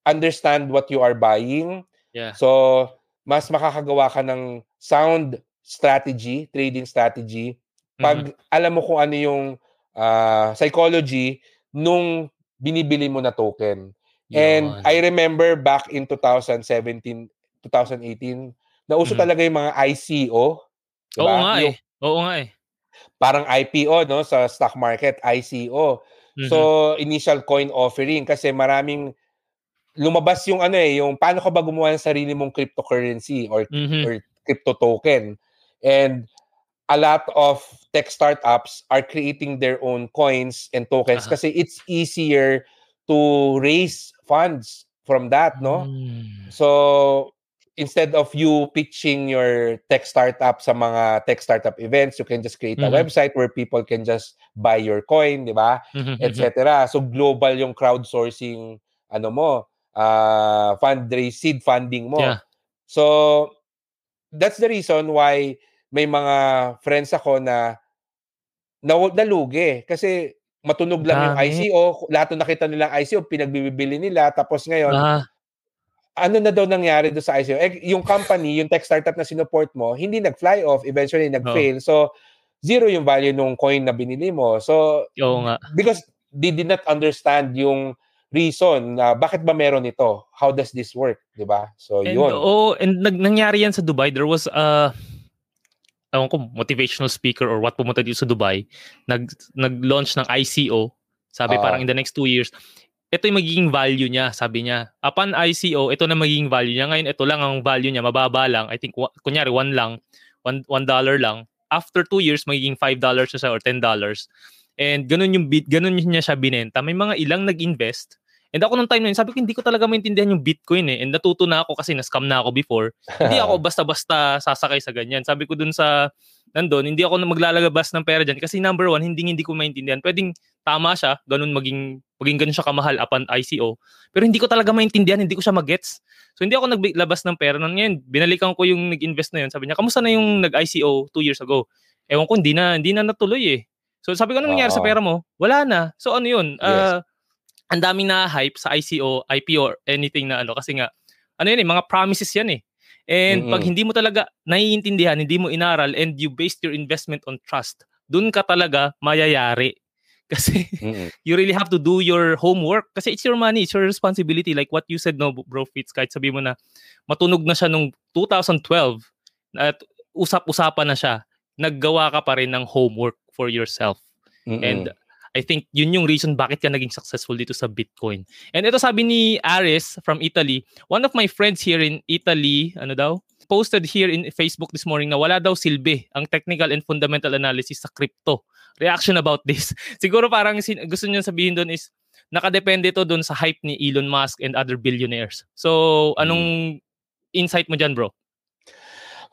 understand what you are buying. Yeah. So, mas makakagawa ka ng sound strategy, trading strategy, pag mm-hmm. alam mo kung ano yung uh, psychology nung binibili mo na token. Yun. And I remember back in twenty seventeen, twenty eighteen, nauso mm-hmm. talaga yung mga I C O. Diba? Oo nga eh. Oo nga eh. Parang I P O no sa stock market, I C O. Mm-hmm. So, initial coin offering kasi maraming lumabas yung ano eh, yung paano ka ba gumawa ng sarili mong cryptocurrency or, mm-hmm. or crypto token. And a lot of tech startups are creating their own coins and tokens uh-huh. kasi it's easier to raise funds from that, no? Mm. So, instead of you pitching your tech startup sa mga tech startup events, you can just create mm-hmm. a website where people can just buy your coin, di ba? Mm-hmm. Et cetera. So, global yung crowdsourcing, ano mo, uh, fundraise, seed funding mo. Yeah. So, that's the reason why may mga friends ako na nalugi. Kasi matunog lang ah, yung I C O. Lahat ng nakita nilang I C O, pinagbibili nila. Tapos ngayon, ah. ano na daw nangyari doon sa I C O? Eh, yung company, yung tech startup na sinuport mo, hindi nag-fly off. Eventually, nag-fail. Oh. So, zero yung value ng coin na binili mo. So, yo, nga. Because they did not understand yung reason na uh, bakit ba meron ito? How does this work? Diba? So, and, yun. Oh, and nag- nangyari yan sa Dubai. There was a... Uh... ewan ko, motivational speaker or what, pumunta dito sa Dubai, nag, nag-launch ng I C O, sabi uh, parang in the next two years, ito yung magiging value niya, sabi niya. Upon I C O, ito na magiging value niya. Ngayon, ito lang ang value niya, mababa lang. I think, w- kunyari, one lang, one, one dollar lang. After two years, magiging five dollars siya or ten dollars. And ganun yung bit, ganun niya siya binenta. May mga ilang nag-invest. And ako nung time na yun, sabi ko, hindi ko talaga maintindihan yung Bitcoin eh. And natuto na ako kasi na-scam na ako before. Hindi ako basta-basta sasakay sa ganyan. Sabi ko dun sa, nandun, hindi ako maglalagabas ng pera dyan. Kasi number one, hindi hindi ko maintindihan. Pwedeng tama siya, ganun maging, maging ganun siya kamahal upon I C O. Pero hindi ko talaga maintindihan, hindi ko siya magets. So hindi ako naglabas ng pera. Nang ngayon, binalikan ko yung nag-invest na yun. Sabi niya, kamusta na yung nag-I C O two years ago? Ewan ko, hindi na, hindi na natuloy eh. So sabi ko, ano nangyari sa pera mo? Wala na. So ano yun? Uh, yes. Ang daming na hype sa I C O, I P O, or anything na ano. Kasi nga, ano yun eh, mga promises yan eh. And mm-hmm. pag hindi mo talaga naiintindihan, hindi mo inaral, and you based your investment on trust, dun ka talaga mayayari. Kasi mm-hmm. you really have to do your homework. Kasi it's your money, it's your responsibility. Like what you said, no, Bro Fitz, kahit sabi mo na matunog na siya nung twenty twelve, at usap-usapan na siya, naggawa ka pa rin ng homework for yourself. Mm-hmm. And I think yun yung reason bakit ka naging successful dito sa Bitcoin. And ito sabi ni Aris from Italy, one of my friends here in Italy, ano daw, posted here in Facebook this morning na wala daw silbi ang technical and fundamental analysis sa crypto. Reaction about this. Siguro parang sin- gusto niyo sabihin doon is nakadepende to doon sa hype ni Elon Musk and other billionaires. So, anong insight mo dyan, bro?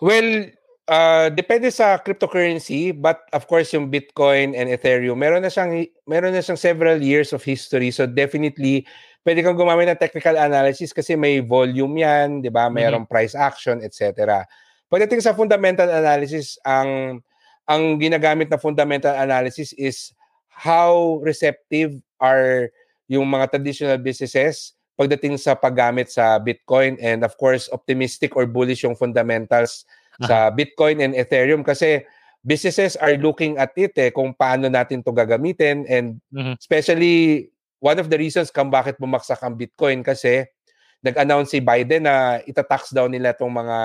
Well, Uh, depende sa cryptocurrency, but of course yung Bitcoin and Ethereum, meron na siyang meron na siyang several years of history. So definitely pwede kang gumamit ng technical analysis kasi may volume yan, 'di ba? Mayroong mm-hmm. price action, et cetera. Pagdating sa fundamental analysis, ang ang ginagamit na fundamental analysis is how receptive are yung mga traditional businesses pagdating sa paggamit sa Bitcoin, and of course optimistic or bullish yung fundamentals uh-huh. sa Bitcoin and Ethereum kasi businesses are looking at it eh, kung paano natin to gagamitin, and uh-huh. especially one of the reasons kung bakit bumagsak ang Bitcoin kasi nag-announce si Biden na itatax daw nila itong mga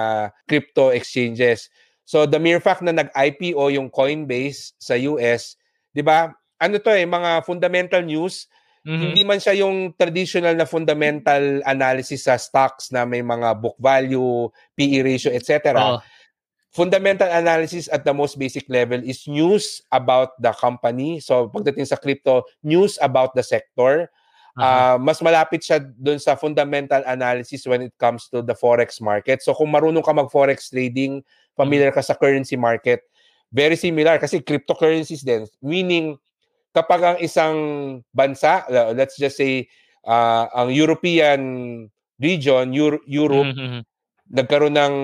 crypto exchanges. So the mere fact na nag-I P O yung Coinbase sa U S, 'di ba? Ano to eh, mga fundamental news, mm-hmm. hindi man siya yung traditional na fundamental analysis sa stocks na may mga book value, P E ratio, et cetera. Oh. Fundamental analysis at the most basic level is news about the company. So pagdating sa crypto, news about the sector. Uh, mas malapit siya doon sa fundamental analysis when it comes to the forex market. So kung marunong ka mag-forex trading, familiar ka sa currency market, very similar kasi cryptocurrencies din. Meaning, kapag ang isang bansa, let's just say, uh, ang European region, Euro- Europe, mm-hmm. nagkaroon ng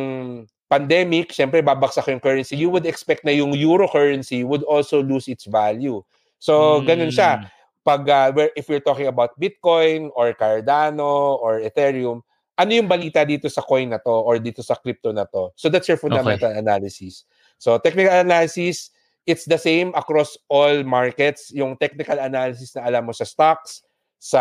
pandemic, syempre babagsak yung currency. You would expect na yung euro currency would also lose its value. So, mm-hmm. ganun siya. Pag uh, where if we're talking about Bitcoin or Cardano or Ethereum, ano yung balita dito sa coin na to or dito sa crypto na to? So that's your fundamental okay. analysis. So technical analysis, it's the same across all markets. Yung technical analysis na alam mo sa stocks, sa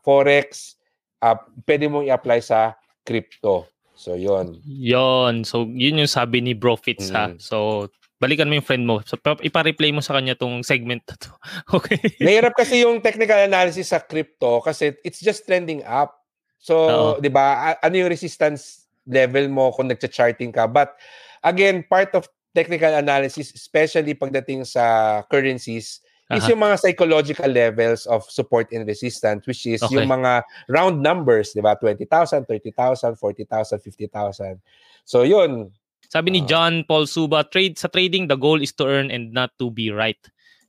forex, uh, pwede mong i-apply sa crypto. So yon. Yon. So yun yung sabi ni Bro Fitz, mm. ha. So balikan mo yung friend mo. So, ipa-replay mo sa kanya tong segment na to. Okay. Nahirap kasi yung technical analysis sa crypto kasi it's just trending up. So, oh. di ba, ano yung resistance level mo kung nagcha-charting ka? But again, part of technical analysis, especially pagdating sa currencies, uh-huh. is yung mga psychological levels of support and resistance, which is okay. yung mga round numbers, di ba? twenty thousand, thirty thousand, forty thousand, fifty thousand. So, yun. Sabi ni John Paul Suba, trade sa trading, the goal is to earn and not to be right.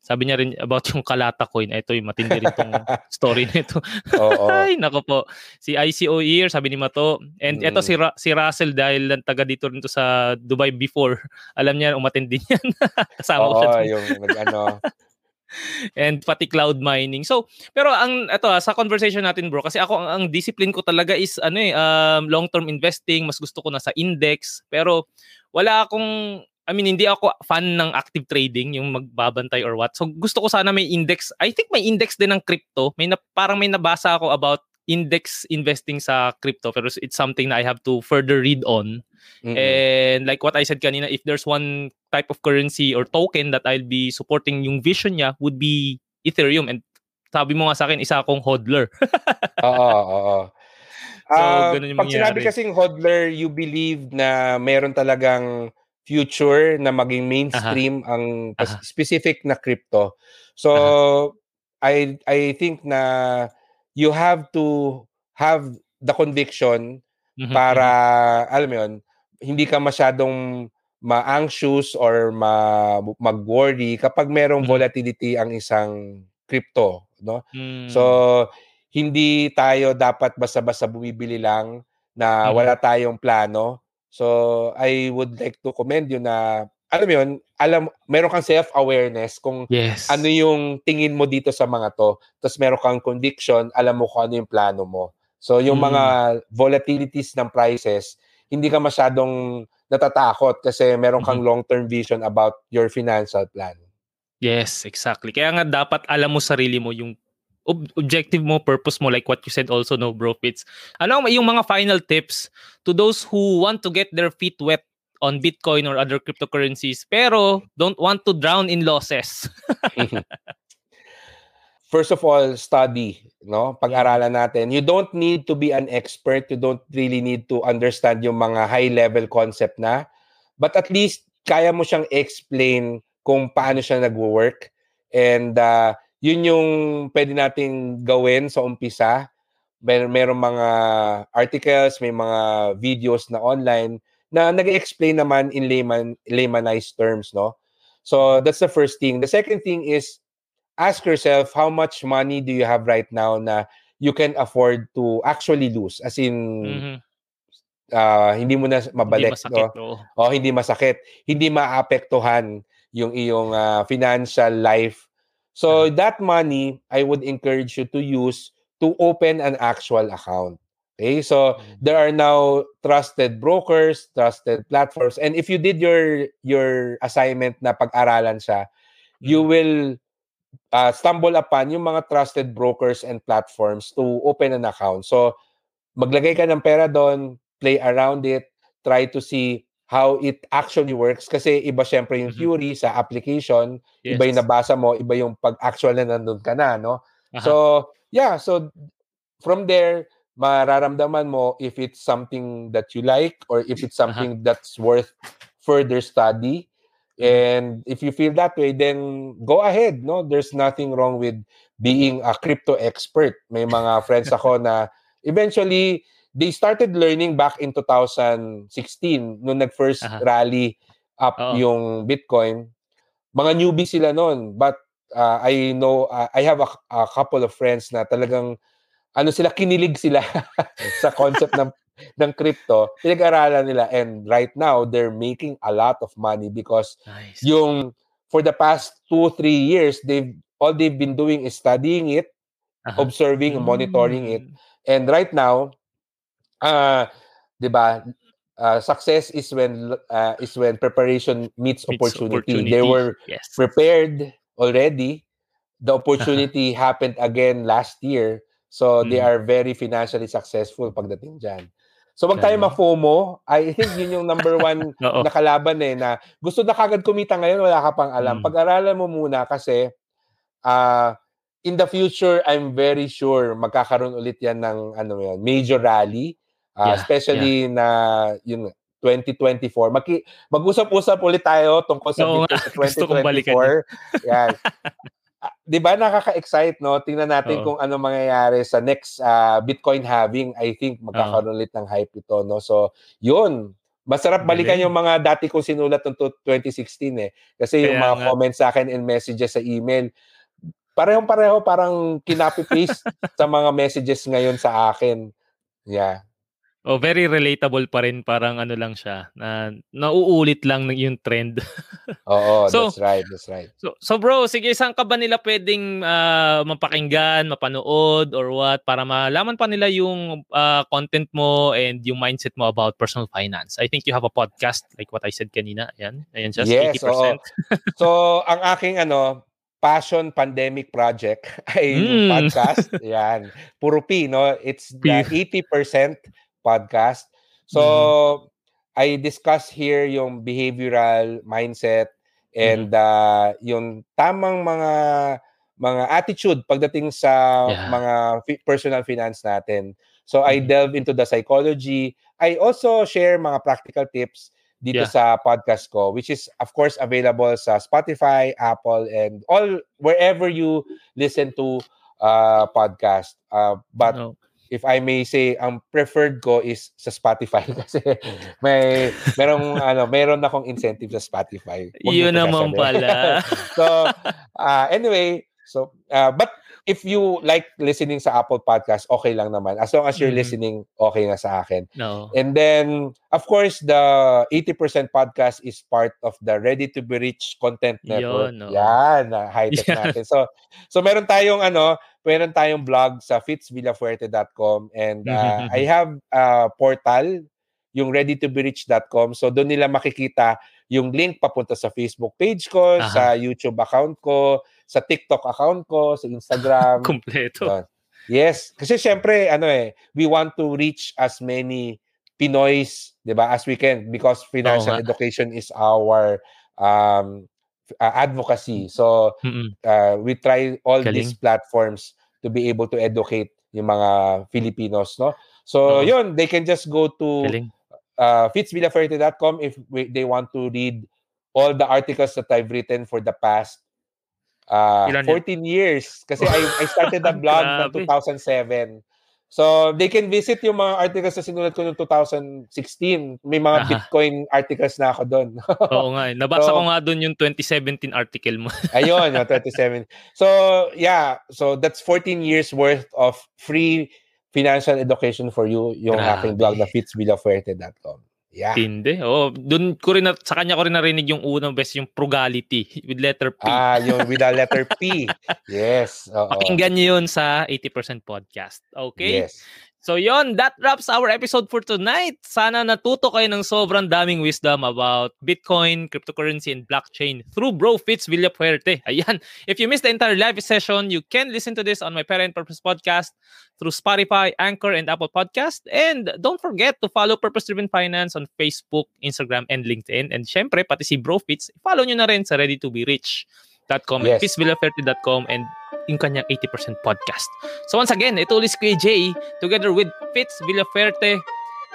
Sabi niya rin about yung Kalata coin. Ito yung matindi rin tong story nito. Ay, nako po. Si I C O year, sabi ni Mato. And ito mm. si, Ra- si Russell dahil taga dito rin to sa Dubai before. Alam niya, umatindi niyan. Kasama ko siya. Oo, yung ano. And pati cloud mining. So, pero ang ito ha, sa conversation natin bro, kasi ako ang, ang discipline ko talaga is ano eh um, long-term investing, mas gusto ko na sa index, pero wala akong I mean hindi ako fan ng active trading, yung magbabantay or what. So gusto ko sana may index. I think may index din ng crypto. May na, parang may nabasa ako about index investing sa crypto, pero it's something na I have to further read on. Mm-hmm. And like what I said kanina, if there's one type of currency or token that I'll be supporting yung vision niya would be Ethereum. And sabi mo nga sa akin, isa akong hodler. Oo, oo. So, uh, ganun yung pag sinabi kasing hodler, you believe na meron talagang future na maging mainstream uh-huh. ang uh-huh. specific na crypto. So, uh-huh. I I think na you have to have the conviction mm-hmm. para, alam mo yun, hindi ka masyadong ma-anxious or ma- mag-worry kapag merong mm-hmm. volatility ang isang crypto, no? Mm-hmm. So, hindi tayo dapat basta-basta bumibili lang na mm-hmm. wala tayong plano. So, I would like to commend you na, alam mo yun, alam, meron kang self-awareness kung yes. ano yung tingin mo dito sa mga to. Tapos meron kang conviction, alam mo kung ano yung plano mo. So yung mm. mga volatilities ng prices, hindi ka masyadong natatakot kasi meron kang mm-hmm. long-term vision about your financial plan. Yes, exactly. Kaya nga dapat alam mo sarili mo yung ob- objective mo, purpose mo, like what you said also, no, Bro Fitz. Ano yung mga final tips to those who want to get their feet wet on Bitcoin or other cryptocurrencies pero don't want to drown in losses? First of all, study, no? Pag-aralan natin. You don't need to be an expert. You don't really need to understand yung mga high-level concept na. But at least, kaya mo siyang explain kung paano siya nag-work. And uh, yun yung pwede nating gawin sa umpisa. Mer- merong mga articles, may mga videos na online na nag-explain naman in layman, laymanized terms, no? So, that's the first thing. The second thing is, ask yourself, how much money do you have right now na you can afford to actually lose? As in, mm-hmm. uh, hindi mo na mabalik. Hindi masakit, no? O, hindi masakit. Hindi maapektuhan yung iyong uh, financial life. So uh-huh. that money, I would encourage you to use to open an actual account. Okay, so there are now trusted brokers, trusted platforms. And if you did your your assignment na pag-aralan siya, you will uh, stumble upon yung mga trusted brokers and platforms to open an account. So maglagay ka ng pera doon, play around it, try to see how it actually works. Kasi iba syempre yung theory mm-hmm. sa application, yes. iba yung nabasa mo, iba yung pag-actual na nandun ka na, no? Uh-huh. So, yeah, so from there, mararamdaman mo if it's something that you like or if it's something uh-huh. that's worth further study. And if you feel that way, then go ahead. No, there's nothing wrong with being a crypto expert. May mga friends ako na eventually, they started learning back in two thousand sixteen nung nag-first uh-huh. rally up oh. yung Bitcoin. Mga newbie sila noon. But uh, I know, uh, I have a, a couple of friends na talagang ano sila, kinilig sila sa concept ng ng crypto, pinag-aralan nila, and right now they're making a lot of money because nice. Yung for the past two three years they've all they've been doing is studying it, uh-huh. observing, mm. monitoring it, and right now, uh, diba, uh, success is when uh, is when preparation meets opportunity. opportunity. They were yes. prepared already. The opportunity happened again last year. So, mm. they are very financially successful pagdating dyan. So, wag tayo ma-FOMO. I think yun yung number one na kalaban eh, na gusto na kagad kumita ngayon, wala ka pang alam. Mm. Pag-aralan mo muna kasi uh, in the future, I'm very sure magkakaroon ulit yan ng ano yun, major rally. Uh, yeah, especially yeah. na yun, twenty twenty-four. Maki- mag-usap-usap ulit tayo tungkol sa no, twenty twenty-four. Yan. Uh, di ba nakaka-excite, no? Tingnan natin Oo. Kung ano mangyayari sa next uh, Bitcoin halving. I think magkakaroon ulit ng hype ito, no? So, yun. Masarap balikan yung mga dati kong sinulat ng twenty sixteen eh. Kasi yung Kaya mga nga. comments sa akin and messages sa email, parehong-pareho parang kinopy-paste sa mga messages ngayon sa akin. Yeah. Oh, very relatable pa rin, parang ano lang siya na nauulit lang yung trend. Oo, so, that's right, that's right. So, so bro, sige, saan ka ba nila pwedeng uh, mapakinggan, mapanood or what para malaman pa nila yung uh, content mo and yung mindset mo about personal finance? I think you have a podcast like what I said kanina. Ayan, ayan just yes, eighty percent. Oo. So, ang aking ano passion pandemic project ay mm. podcast. Ayan. Puro P, no? It's the eighty percent podcast. So, mm-hmm. I discuss here yung behavioral mindset and mm-hmm. uh, yung tamang mga mga attitude pagdating sa yeah. mga fi- personal finance natin. So, mm-hmm. I delve into the psychology. I also share mga practical tips dito yeah. sa podcast ko, which is of course available sa Spotify, Apple, and all wherever you listen to uh, podcast. Uh, but no. if I may say, ang preferred ko is sa Spotify kasi may merong ano, meron na akong incentive sa Spotify. Huwag yun naman pala. So, uh, anyway, so uh, but if you like listening sa Apple Podcast, okay lang naman. As long as you're mm-hmm. listening, okay na sa akin. No. And then, of course, the eighty percent podcast is part of the Ready to Be Rich Content Network. Yo, no. Yan, high-tech yeah. natin. So, so meron tayong ano, meron tayong blog sa fitz villa fuerte dot com and uh, I have a uh, portal, yung ready to be rich dot com. So doon nila makikita yung link papunta sa Facebook page ko, Aha. sa YouTube account ko, sa TikTok account ko, sa Instagram. Kompleto. So, yes. Kasi syempre, ano eh, we want to reach as many Pinoys, di ba, as we can because financial oh, education is our um Uh, advocacy. So, uh, we try all Kaling. these platforms to be able to educate yung mga Filipinos, no? So, uh-huh. yun, they can just go to uh, fitz villa fuerte dot com if we, they want to read all the articles that I've written for the past uh, fourteen years. Kasi I, I started the blog ng two thousand seven. So, they can visit yung mga articles na sinulat ko noong two thousand sixteen. May mga Aha. Bitcoin articles na ako doon. Oo nga. Eh. Nabasa so, ko nga doon yung twenty seventeen article mo. Ayun, no, twenty seventeen. So, yeah. So, that's fourteen years worth of free financial education for you yung Grabe. Aking blog na fitz villa fuerte dot com. Yeah. Tinde. Oh, doon ko rin sa kanya ko rin narinig yung unang beses yung frugality with letter P. Ah, yun with a letter P. Yes. Oo. Pakinggan niyo yun sa eighty percent podcast. Okay? Yes. So yon, that wraps our episode for tonight. Sana natuto kayo ng sobrang daming wisdom about Bitcoin, cryptocurrency, and blockchain through Bro Fitz Villafuerte. Ayan. If you missed the entire live session, you can listen to this on my Pera and Purpose podcast through Spotify, Anchor, and Apple Podcast. And don't forget to follow Purpose Driven Finance on Facebook, Instagram, and LinkedIn. And syempre, pati si Bro Fitz, follow nyo na rin sa Ready to Be Rich. .com, yes. fitzvillafuerte dot com and yung kanyang eighty percent podcast. So once again, ito ulit si Q J together with Fitz Villafuerte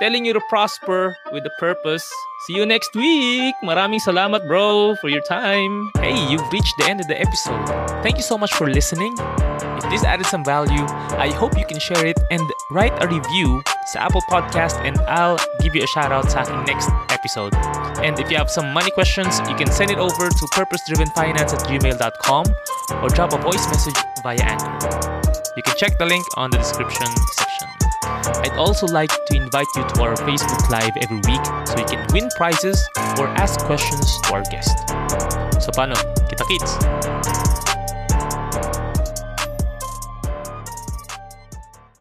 telling you to prosper with a purpose. See you next week. Maraming salamat, bro, for your time. Hey, you've reached the end of the episode. Thank you so much for listening. If this added some value, I hope you can share it and write a review sa Apple Podcast and I'll give you a shout out sa aking next episode. And if you have some money questions, you can send it over to purpose driven finance at gmail dot com or drop a voice message via Anchor. You can check the link on the description section. I'd also like to invite you to our Facebook Live every week so you can win prizes or ask questions to our guest. So paano? Kita-kits!